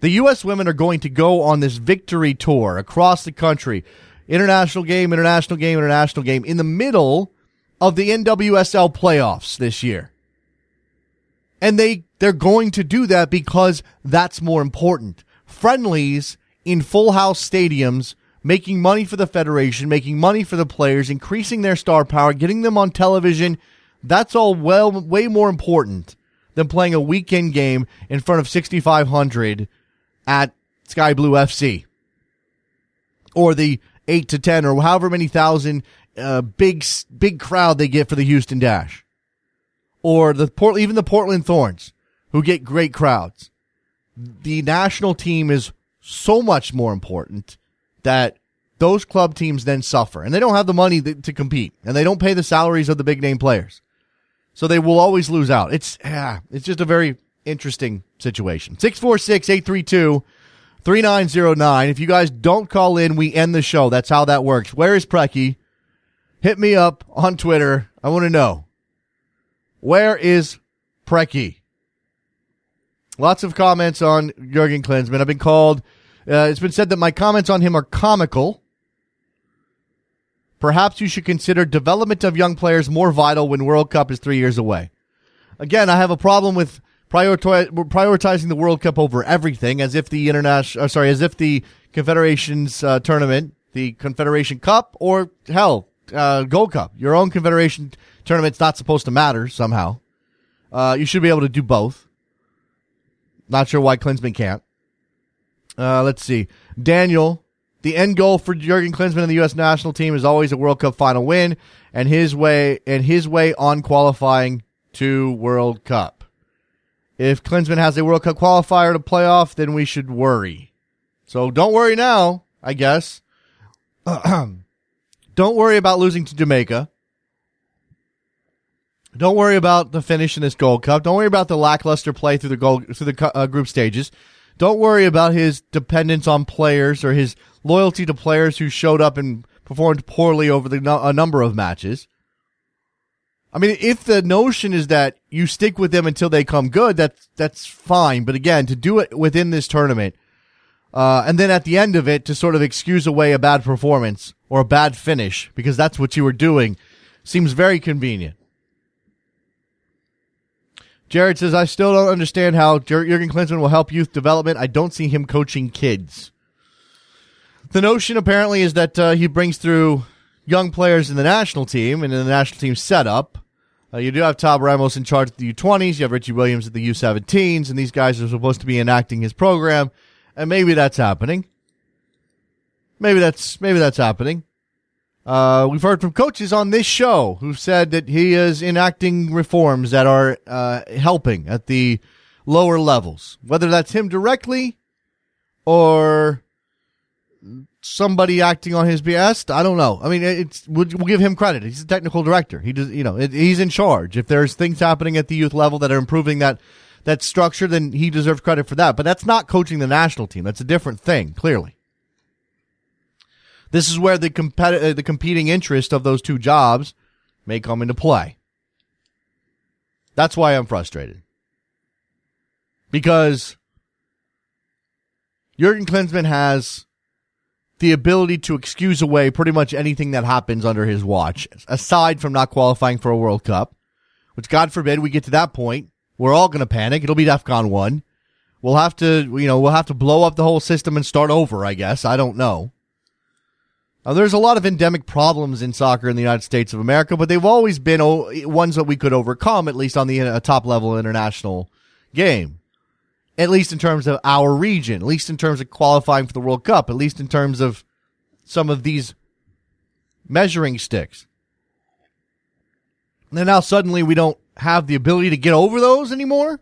The U.S. women are going to go on this victory tour across the country. International game, international game, international game, in the middle of the NWSL playoffs this year. And they're going to do that because that's more important. Friendlies in full house stadiums, making money for the federation, making money for the players, increasing their star power, getting them on television. That's all way more important than playing a weekend game in front of 6,500 at Sky Blue FC, or the 8 to 10 or however many thousand big crowd they get for the Houston Dash, or even the Portland Thorns, who get great crowds. The national team is so much more important that those club teams then suffer, and they don't have the money to compete, and they don't pay the salaries of the big name players. So they will always lose out. It's just a very interesting situation. 646-832-3909. If you guys don't call in, we end the show. That's how that works. Where is Preki? Hit me up on Twitter. I want to know. Where is Preki? Lots of comments on Jurgen Klinsmann. I've been called... it's been said that my comments on him are comical. Perhaps you should consider development of young players more vital when World Cup is 3 years away. Again, I have a problem with prioritizing the World Cup over everything, as if the Confederations tournament, the Confederation Cup, or hell, Gold Cup, your own Confederation tournament's not supposed to matter somehow. You should be able to do both. Not sure why Klinsmann can't. Let's see. Daniel, the end goal for Jurgen Klinsmann and the U.S. national team is always a World Cup final win, and his way on qualifying to World Cup. If Klinsmann has a World Cup qualifier to play off, then we should worry. So don't worry now, I guess. Don't worry about losing to Jamaica. Don't worry about the finish in this Gold Cup. Don't worry about the lackluster play through the group stages. Don't worry about his dependence on players or his loyalty to players who showed up and performed poorly over a number of matches. I mean, if the notion is that you stick with them until they come good, that's fine. But again, to do it within this tournament, and then at the end of it to sort of excuse away a bad performance or a bad finish because that's what you were doing, seems very convenient. Jared says, I still don't understand how Jurgen Klinsmann will help youth development. I don't see him coaching kids. The notion apparently is that he brings through young players in the national team and in the national team setup. You do have Todd Ramos in charge at the U20s. You have Richie Williams at the U17s, and these guys are supposed to be enacting his program. And maybe that's happening. Maybe that's happening. We've heard from coaches on this show who said that he is enacting reforms that are helping at the lower levels, whether that's him directly or somebody acting on his behest. I don't know. I mean, we'll give him credit. He's a technical director. He does, he's in charge. If there's things happening at the youth level that are improving that structure, then he deserves credit for that. But that's not coaching the national team. That's a different thing, clearly. This is where the competing interest of those two jobs may come into play. That's why I'm frustrated. Because Jurgen Klinsmann has the ability to excuse away pretty much anything that happens under his watch, aside from not qualifying for a World Cup, which, God forbid, we get to that point. We're all going to panic. It'll be DEFCON 1. We'll have to, we'll have to blow up the whole system and start over, I guess. I don't know. Now, there's a lot of endemic problems in soccer in the United States of America, but they've always been ones that we could overcome, at least on the top-level international game. At least in terms of our region, at least in terms of qualifying for the World Cup, at least in terms of some of these measuring sticks. And now suddenly we don't have the ability to get over those anymore,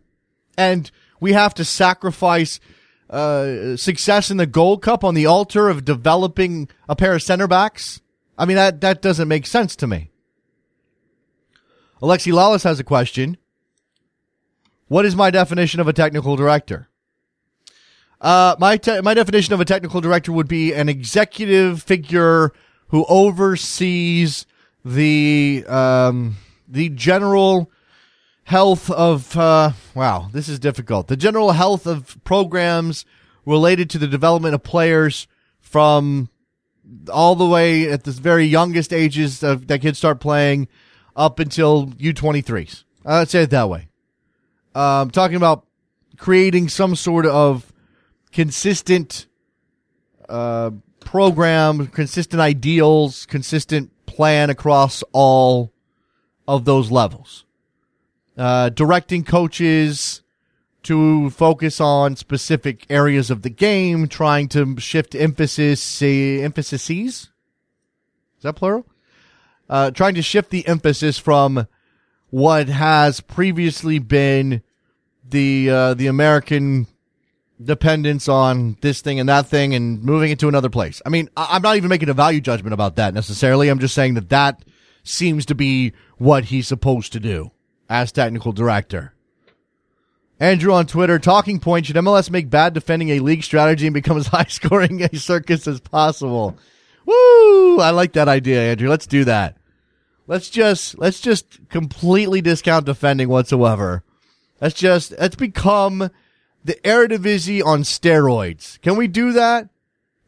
and we have to sacrifice success in the Gold Cup on the altar of developing a pair of center backs. I mean, that doesn't make sense to me. Alexi Lawless has a question. What is my definition of a technical director? My definition of a technical director would be an executive figure who oversees the general health of this is difficult. The general health of programs related to the development of players from all the way at the very youngest ages that kids start playing up until U23s. Let's say it that way. Talking about creating some sort of consistent program, consistent ideals, consistent plan across all of those levels. Directing coaches to focus on specific areas of the game, trying to shift emphases. Is that plural? Trying to shift the emphasis from what has previously been the American dependence on this thing and that thing and moving it to another place. I mean, I'm not even making a value judgment about that necessarily. I'm just saying that seems to be what he's supposed to do as technical director. Andrew on Twitter, talking point, should MLS make bad defending a league strategy and become as high-scoring a circus as possible? Woo! I like that idea, Andrew. Let's do that. Let's just completely discount defending whatsoever. Let's become the Eredivisie on steroids. Can we do that?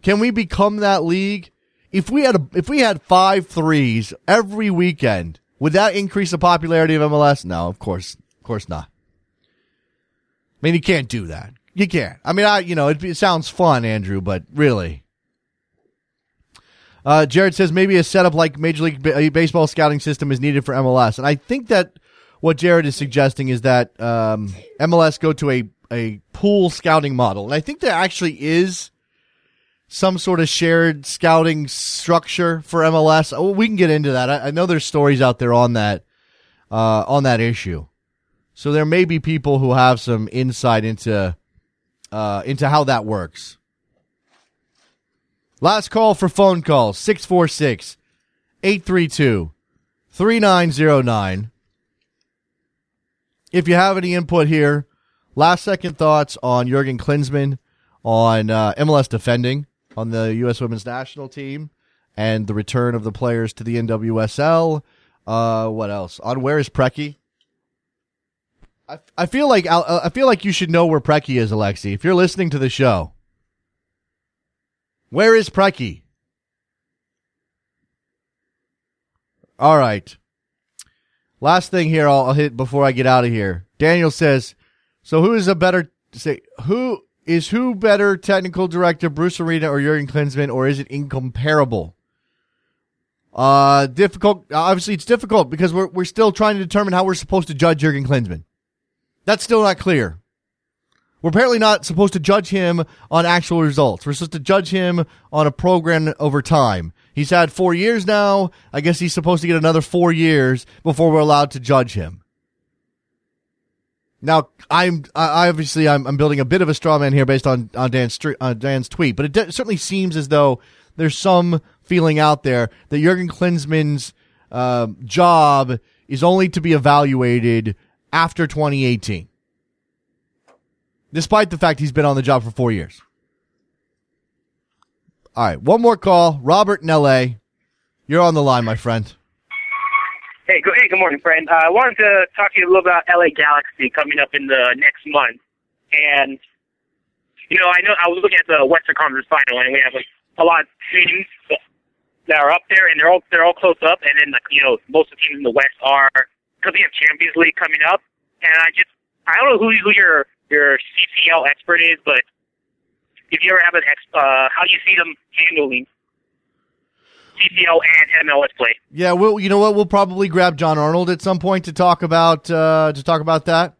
Can we become that league? If we had 5 threes every weekend, would that increase the popularity of MLS? No, of course not. I mean, you can't do that. You can't. I mean, it sounds fun, Andrew, but really. Jared says maybe a setup like Major League Baseball scouting system is needed for MLS. And I think that what Jared is suggesting is that MLS go to a pool scouting model. And I think there actually is some sort of shared scouting structure for MLS. Oh, we can get into that. I know there's stories out there on that issue. So there may be people who have some insight into how that works. Last call for phone calls, 646-832-3909. If you have any input here, last-second thoughts on Jurgen Klinsmann, on MLS defending, on the U.S. Women's National Team, and the return of the players to the NWSL. What else? On where is Preki? I feel like you should know where Preki is, Alexi, if you're listening to the show. Where is Preki? All right. Last thing here I'll hit before I get out of here. Daniel says, so who is better technical director, Bruce Arena or Jurgen Klinsmann, or is it incomparable? Difficult. Obviously it's difficult because we're still trying to determine how we're supposed to judge Jurgen Klinsmann. That's still not clear. We're apparently not supposed to judge him on actual results. We're supposed to judge him on a program over time. He's had 4 years now. I guess he's supposed to get another 4 years before we're allowed to judge him. Now, I'm building a bit of a straw man here based on Dan's tweet, but it certainly seems as though there's some feeling out there that Jurgen Klinsmann's job is only to be evaluated after 2018. Despite the fact he's been on the job for 4 years. All right, one more call. Robert in L.A., you're on the line, my friend. Hey, good morning, friend. I wanted to talk to you a little about L.A. Galaxy coming up in the next month. And, I know I was looking at the Western Conference Final, and we have, a lot of teams that are up there, and they're all close up. And then, like, you know, most of the teams in the West are, because we have Champions League coming up. And I don't know who your CCL expert is, but if you ever have an how do you see them handling CCL and MLS play? Yeah, well, you know what? We'll probably grab John Arnold at some point to talk about that.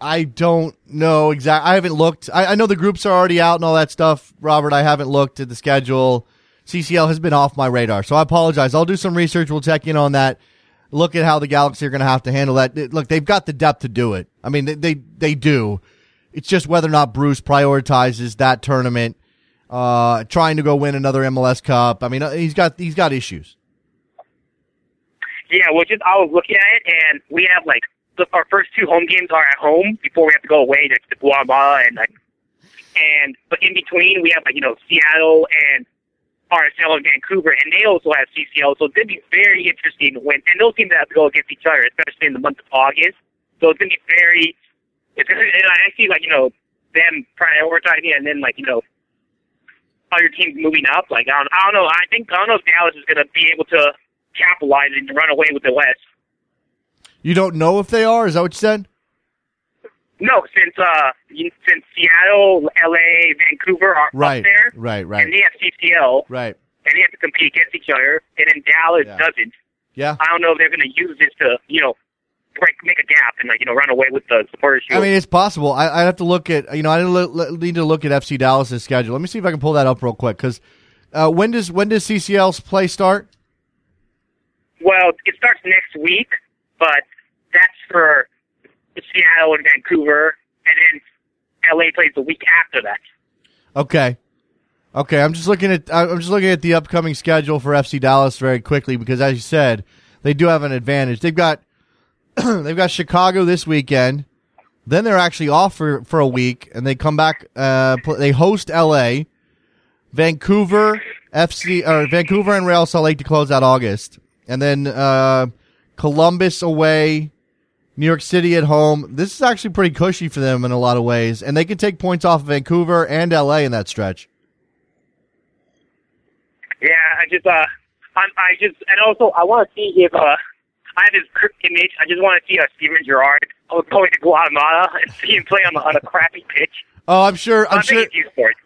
I don't know exactly. I haven't looked. I know the groups are already out and all that stuff, Robert. I haven't looked at the schedule. CCL has been off my radar, so I apologize. I'll do some research. We'll check in on that. Look at how the Galaxy are going to have to handle that. Look, they've got the depth to do it. I mean, they do. It's just whether or not Bruce prioritizes that tournament, trying to go win another MLS Cup. I mean, he's got issues. Yeah, I was looking at it, and we have, like, our first two home games are at home before we have to go away to Guatemala, and but in between we have, like, you know, Seattle and RSL and Vancouver, and they also have CCL, so it's going to be very interesting and those teams have to go against each other, especially in the month of August. So it's going to be very, and I see, like, you know, them prioritizing and then, like, you know, other teams moving up. Like, I don't know. I don't know if Dallas is going to be able to capitalize and run away with the West. You don't know if they are? Is that what you said? No, since Seattle, LA, Vancouver are up there. Right. And they have CCL. Right. And they have to compete against each other. And then Dallas doesn't. Yeah. I don't know if they're going to use this to, you know, make a gap and, like, you know, run away with the supporters. I mean, it's possible. I have to look at, you know, I need to look at FC Dallas' schedule. Let me see if I can pull that up real quick, because when does CCL's play start? Well, it starts next week, but that's for Seattle and Vancouver, and then LA plays the week after that. Okay. I'm just looking at the upcoming schedule for FC Dallas very quickly, because, as you said, they do have an advantage. They've got Chicago this weekend. Then they're actually off for a week, and they come back. They host LA, Vancouver and Real Salt Lake to close out August, and then Columbus away, New York City at home. This is actually pretty cushy for them in a lot of ways, and they can take points off of Vancouver and LA in that stretch. Yeah, I want to see if I have his image. I just want to see Steven Gerrard going to Guatemala and see him play on a crappy pitch. Oh,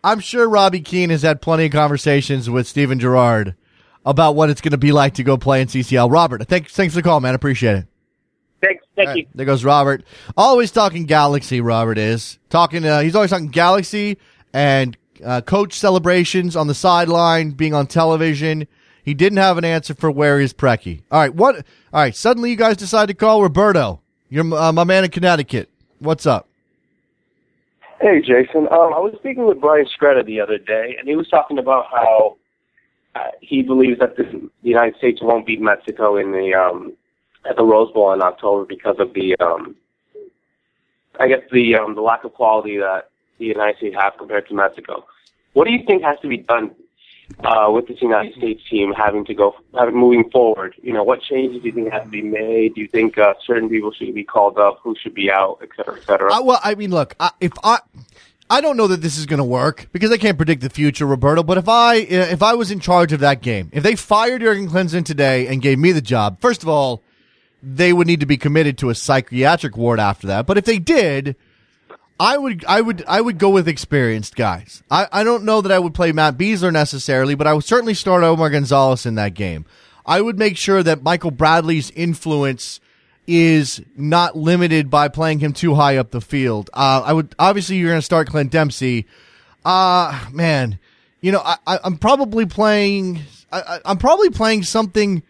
I'm sure Robbie Keane has had plenty of conversations with Steven Gerrard about what it's going to be like to go play in CCL. Robert, thanks for the call, man. I appreciate it. Thank you. There goes Robert. Always talking Galaxy, Robert is. He's always talking Galaxy and coach celebrations on the sideline, being on television. He didn't have an answer for where is Preki. All right, what? All right, suddenly you guys decide to call Roberto. You're my man in Connecticut. What's up? Hey, Jason. I was speaking with Brian Scretta the other day, and he was talking about how he believes that the United States won't beat Mexico in the at the Rose Bowl in October because of the lack of quality that the United States have compared to Mexico. What do you think has to be done with this United States team moving forward? You know, what changes do you think have to be made? Do you think certain people should be called up? Who should be out, et cetera, et cetera? Well, I mean, look, I don't know that this is going to work, because I can't predict the future, Roberto. But if I was in charge of that game, if they fired Jurgen Klinsmann today and gave me the job, first of all, they would need to be committed to a psychiatric ward after that. But if they did, I would go with experienced guys. I don't know that I would play Matt Beasler necessarily, but I would certainly start Omar Gonzalez in that game. I would make sure that Michael Bradley's influence is not limited by playing him too high up the field. I would, obviously you're going to start Clint Dempsey. Man, you know, I'm probably playing something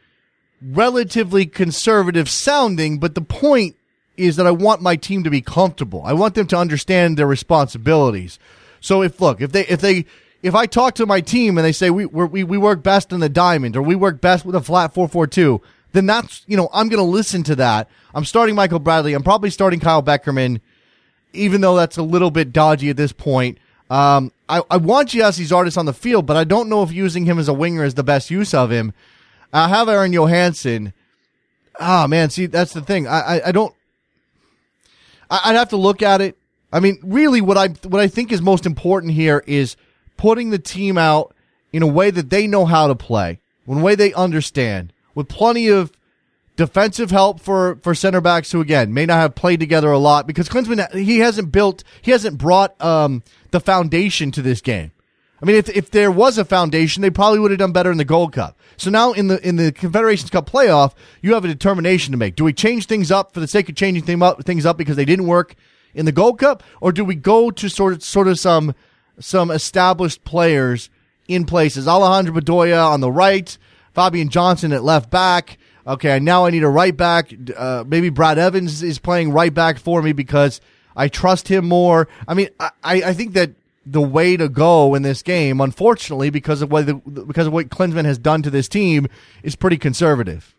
relatively conservative sounding, but the point is that I want my team to be comfortable. I want them to understand their responsibilities. So if I talk to my team and they say we work best in the diamond, or we work best with a flat 4-4-2, then that's, you know, I'm going to listen to that. I'm starting Michael Bradley. I'm probably starting Kyle Beckerman, even though that's a little bit dodgy at this point. I want Giassi's artist on the field, but I don't know if using him as a winger is the best use of him. I have Aaron Johansson. Ah, man, see, that's the thing. I'd have to look at it. I mean, really, what I think is most important here is putting the team out in a way that they know how to play, in a way they understand, with plenty of defensive help for center backs who, again, may not have played together a lot, because Klinsmann, he hasn't brought the foundation to this game. I mean, if there was a foundation, they probably would have done better in the Gold Cup. So now in the Confederations Cup playoff, you have a determination to make. Do we change things up for the sake of changing things up because they didn't work in the Gold Cup, or do we go to sort of some established players in places? Alejandro Bedoya on the right, Fabian Johnson at left back. Okay, now I need a right back. Maybe Brad Evans is playing right back for me because I trust him more. I mean, I think that the way to go in this game, unfortunately, because of what Klinsmann has done to this team, is pretty conservative.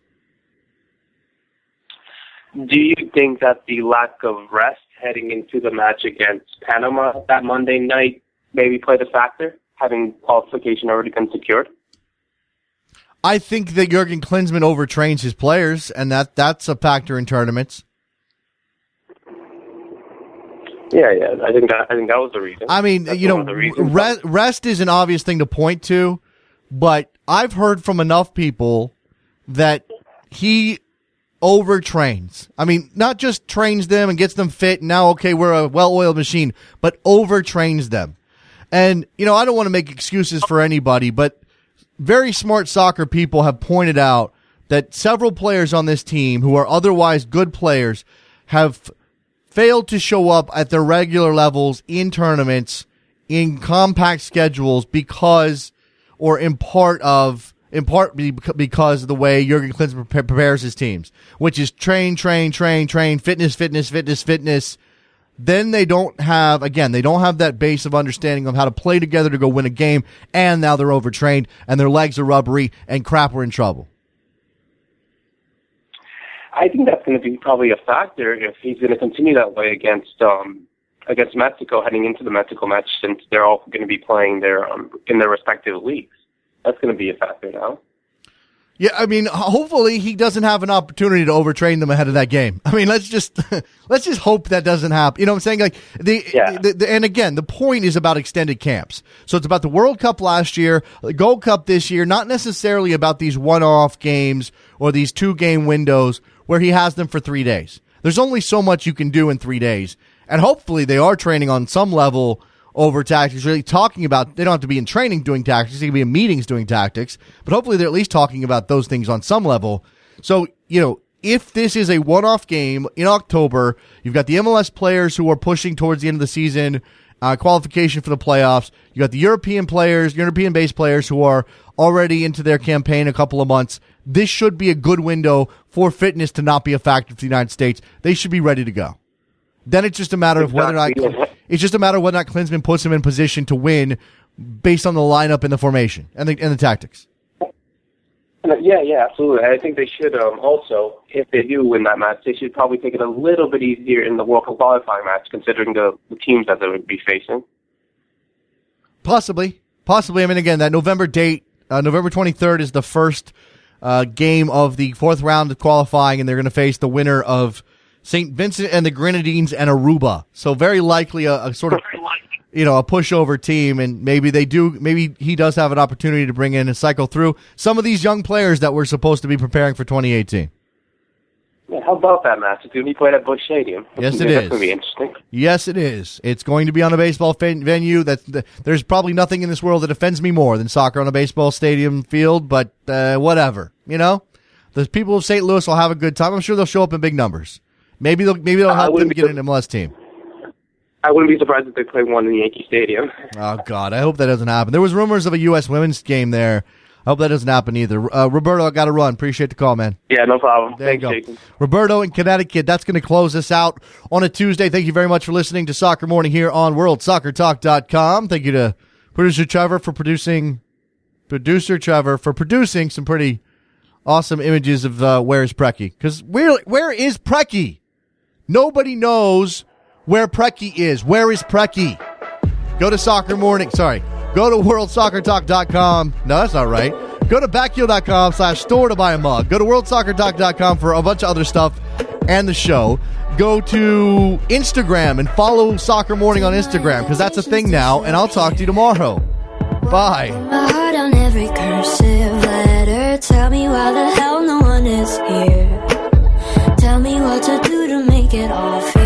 Do you think that the lack of rest heading into the match against Panama that Monday night maybe played a factor, having qualification already been secured? I think that Jurgen Klinsmann overtrains his players, and that's a factor in tournaments. Yeah, I think that was the reason. I mean, that's rest is an obvious thing to point to, but I've heard from enough people that he overtrains. I mean, not just trains them and gets them fit, and now, okay, we're a well-oiled machine, but overtrains them. And, you know, I don't want to make excuses for anybody, but very smart soccer people have pointed out that several players on this team who are otherwise good players have failed to show up at their regular levels in tournaments, in compact schedules, because of the way Jurgen Klinsmann prepares his teams, which is train, fitness. Then they don't have that base of understanding of how to play together to go win a game, and now they're overtrained and their legs are rubbery and crap, we're in trouble. I think that's going to be probably a factor if he's going to continue that way against Mexico, heading into the Mexico match, since they're all going to be playing in their respective leagues. That's going to be a factor now. Yeah, I mean, hopefully he doesn't have an opportunity to overtrain them ahead of that game. I mean, let's just hope that doesn't happen. You know what I'm saying? Like and again, the point is about extended camps. So it's about the World Cup last year, the Gold Cup this year, not necessarily about these one-off games or these two-game windows where he has them for 3 days. There's only so much you can do in 3 days. And hopefully they are training on some level over tactics, really talking about, they don't have to be in training doing tactics, they can be in meetings doing tactics, but hopefully they're at least talking about those things on some level. So, you know, if this is a one-off game in October, you've got the MLS players who are pushing towards the end of the season, qualification for the playoffs. You got the European-based players who are already into their campaign a couple of months. This should be a good window for fitness to not be a factor for the United States. They should be ready to go. Then it's just a matter of whether or not Klinsmann puts him in position to win based on the lineup and the formation and the tactics. Yeah, absolutely. I think they should also, if they do win that match, they should probably take it a little bit easier in the World Cup qualifying match, considering the teams that they would be facing. Possibly. I mean, again, that November date, November 23rd, is the first game of the fourth round of qualifying, and they're going to face the winner of St. Vincent and the Grenadines and Aruba. So very likely a sort of, you know, a pushover team, and maybe he does have an opportunity to bring in and cycle through some of these young players that we're supposed to be preparing for 2018. Yeah, how about that match? It's going to be played at Busch Stadium. Yes, it is. That's going to be interesting. Yes, it is. It's going to be on a baseball venue. There's probably nothing in this world that offends me more than soccer on a baseball stadium field, but whatever, you know? The people of St. Louis will have a good time. I'm sure they'll show up in big numbers. Maybe they'll help them get an MLS team. I wouldn't be surprised if they play one in Yankee Stadium. Oh, God. I hope that doesn't happen. There was rumors of a U.S. women's game there. I hope that doesn't happen either. Roberto, I got to run. Appreciate the call, man. Yeah, no problem. Thanks, Jason. Roberto in Connecticut. That's going to close us out on a Tuesday. Thank you very much for listening to Soccer Morning here on WorldSoccerTalk.com. Thank you to producer Trevor for producing some pretty awesome images of where is Preki? Because where is Preki? Nobody knows where Preki is. Where is Preki? Go to Soccer Morning. Sorry. Go to WorldSoccerTalk.com. No, that's not right. Go to Backheel.com/store to buy a mug. Go to WorldSoccerTalk.com for a bunch of other stuff and the show. Go to Instagram and follow Soccer Morning on Instagram, because that's a thing now, and I'll talk to you tomorrow. Bye. My heart on every cursive letter. Tell me why the hell no one is here. Tell me what to do to make it all fair.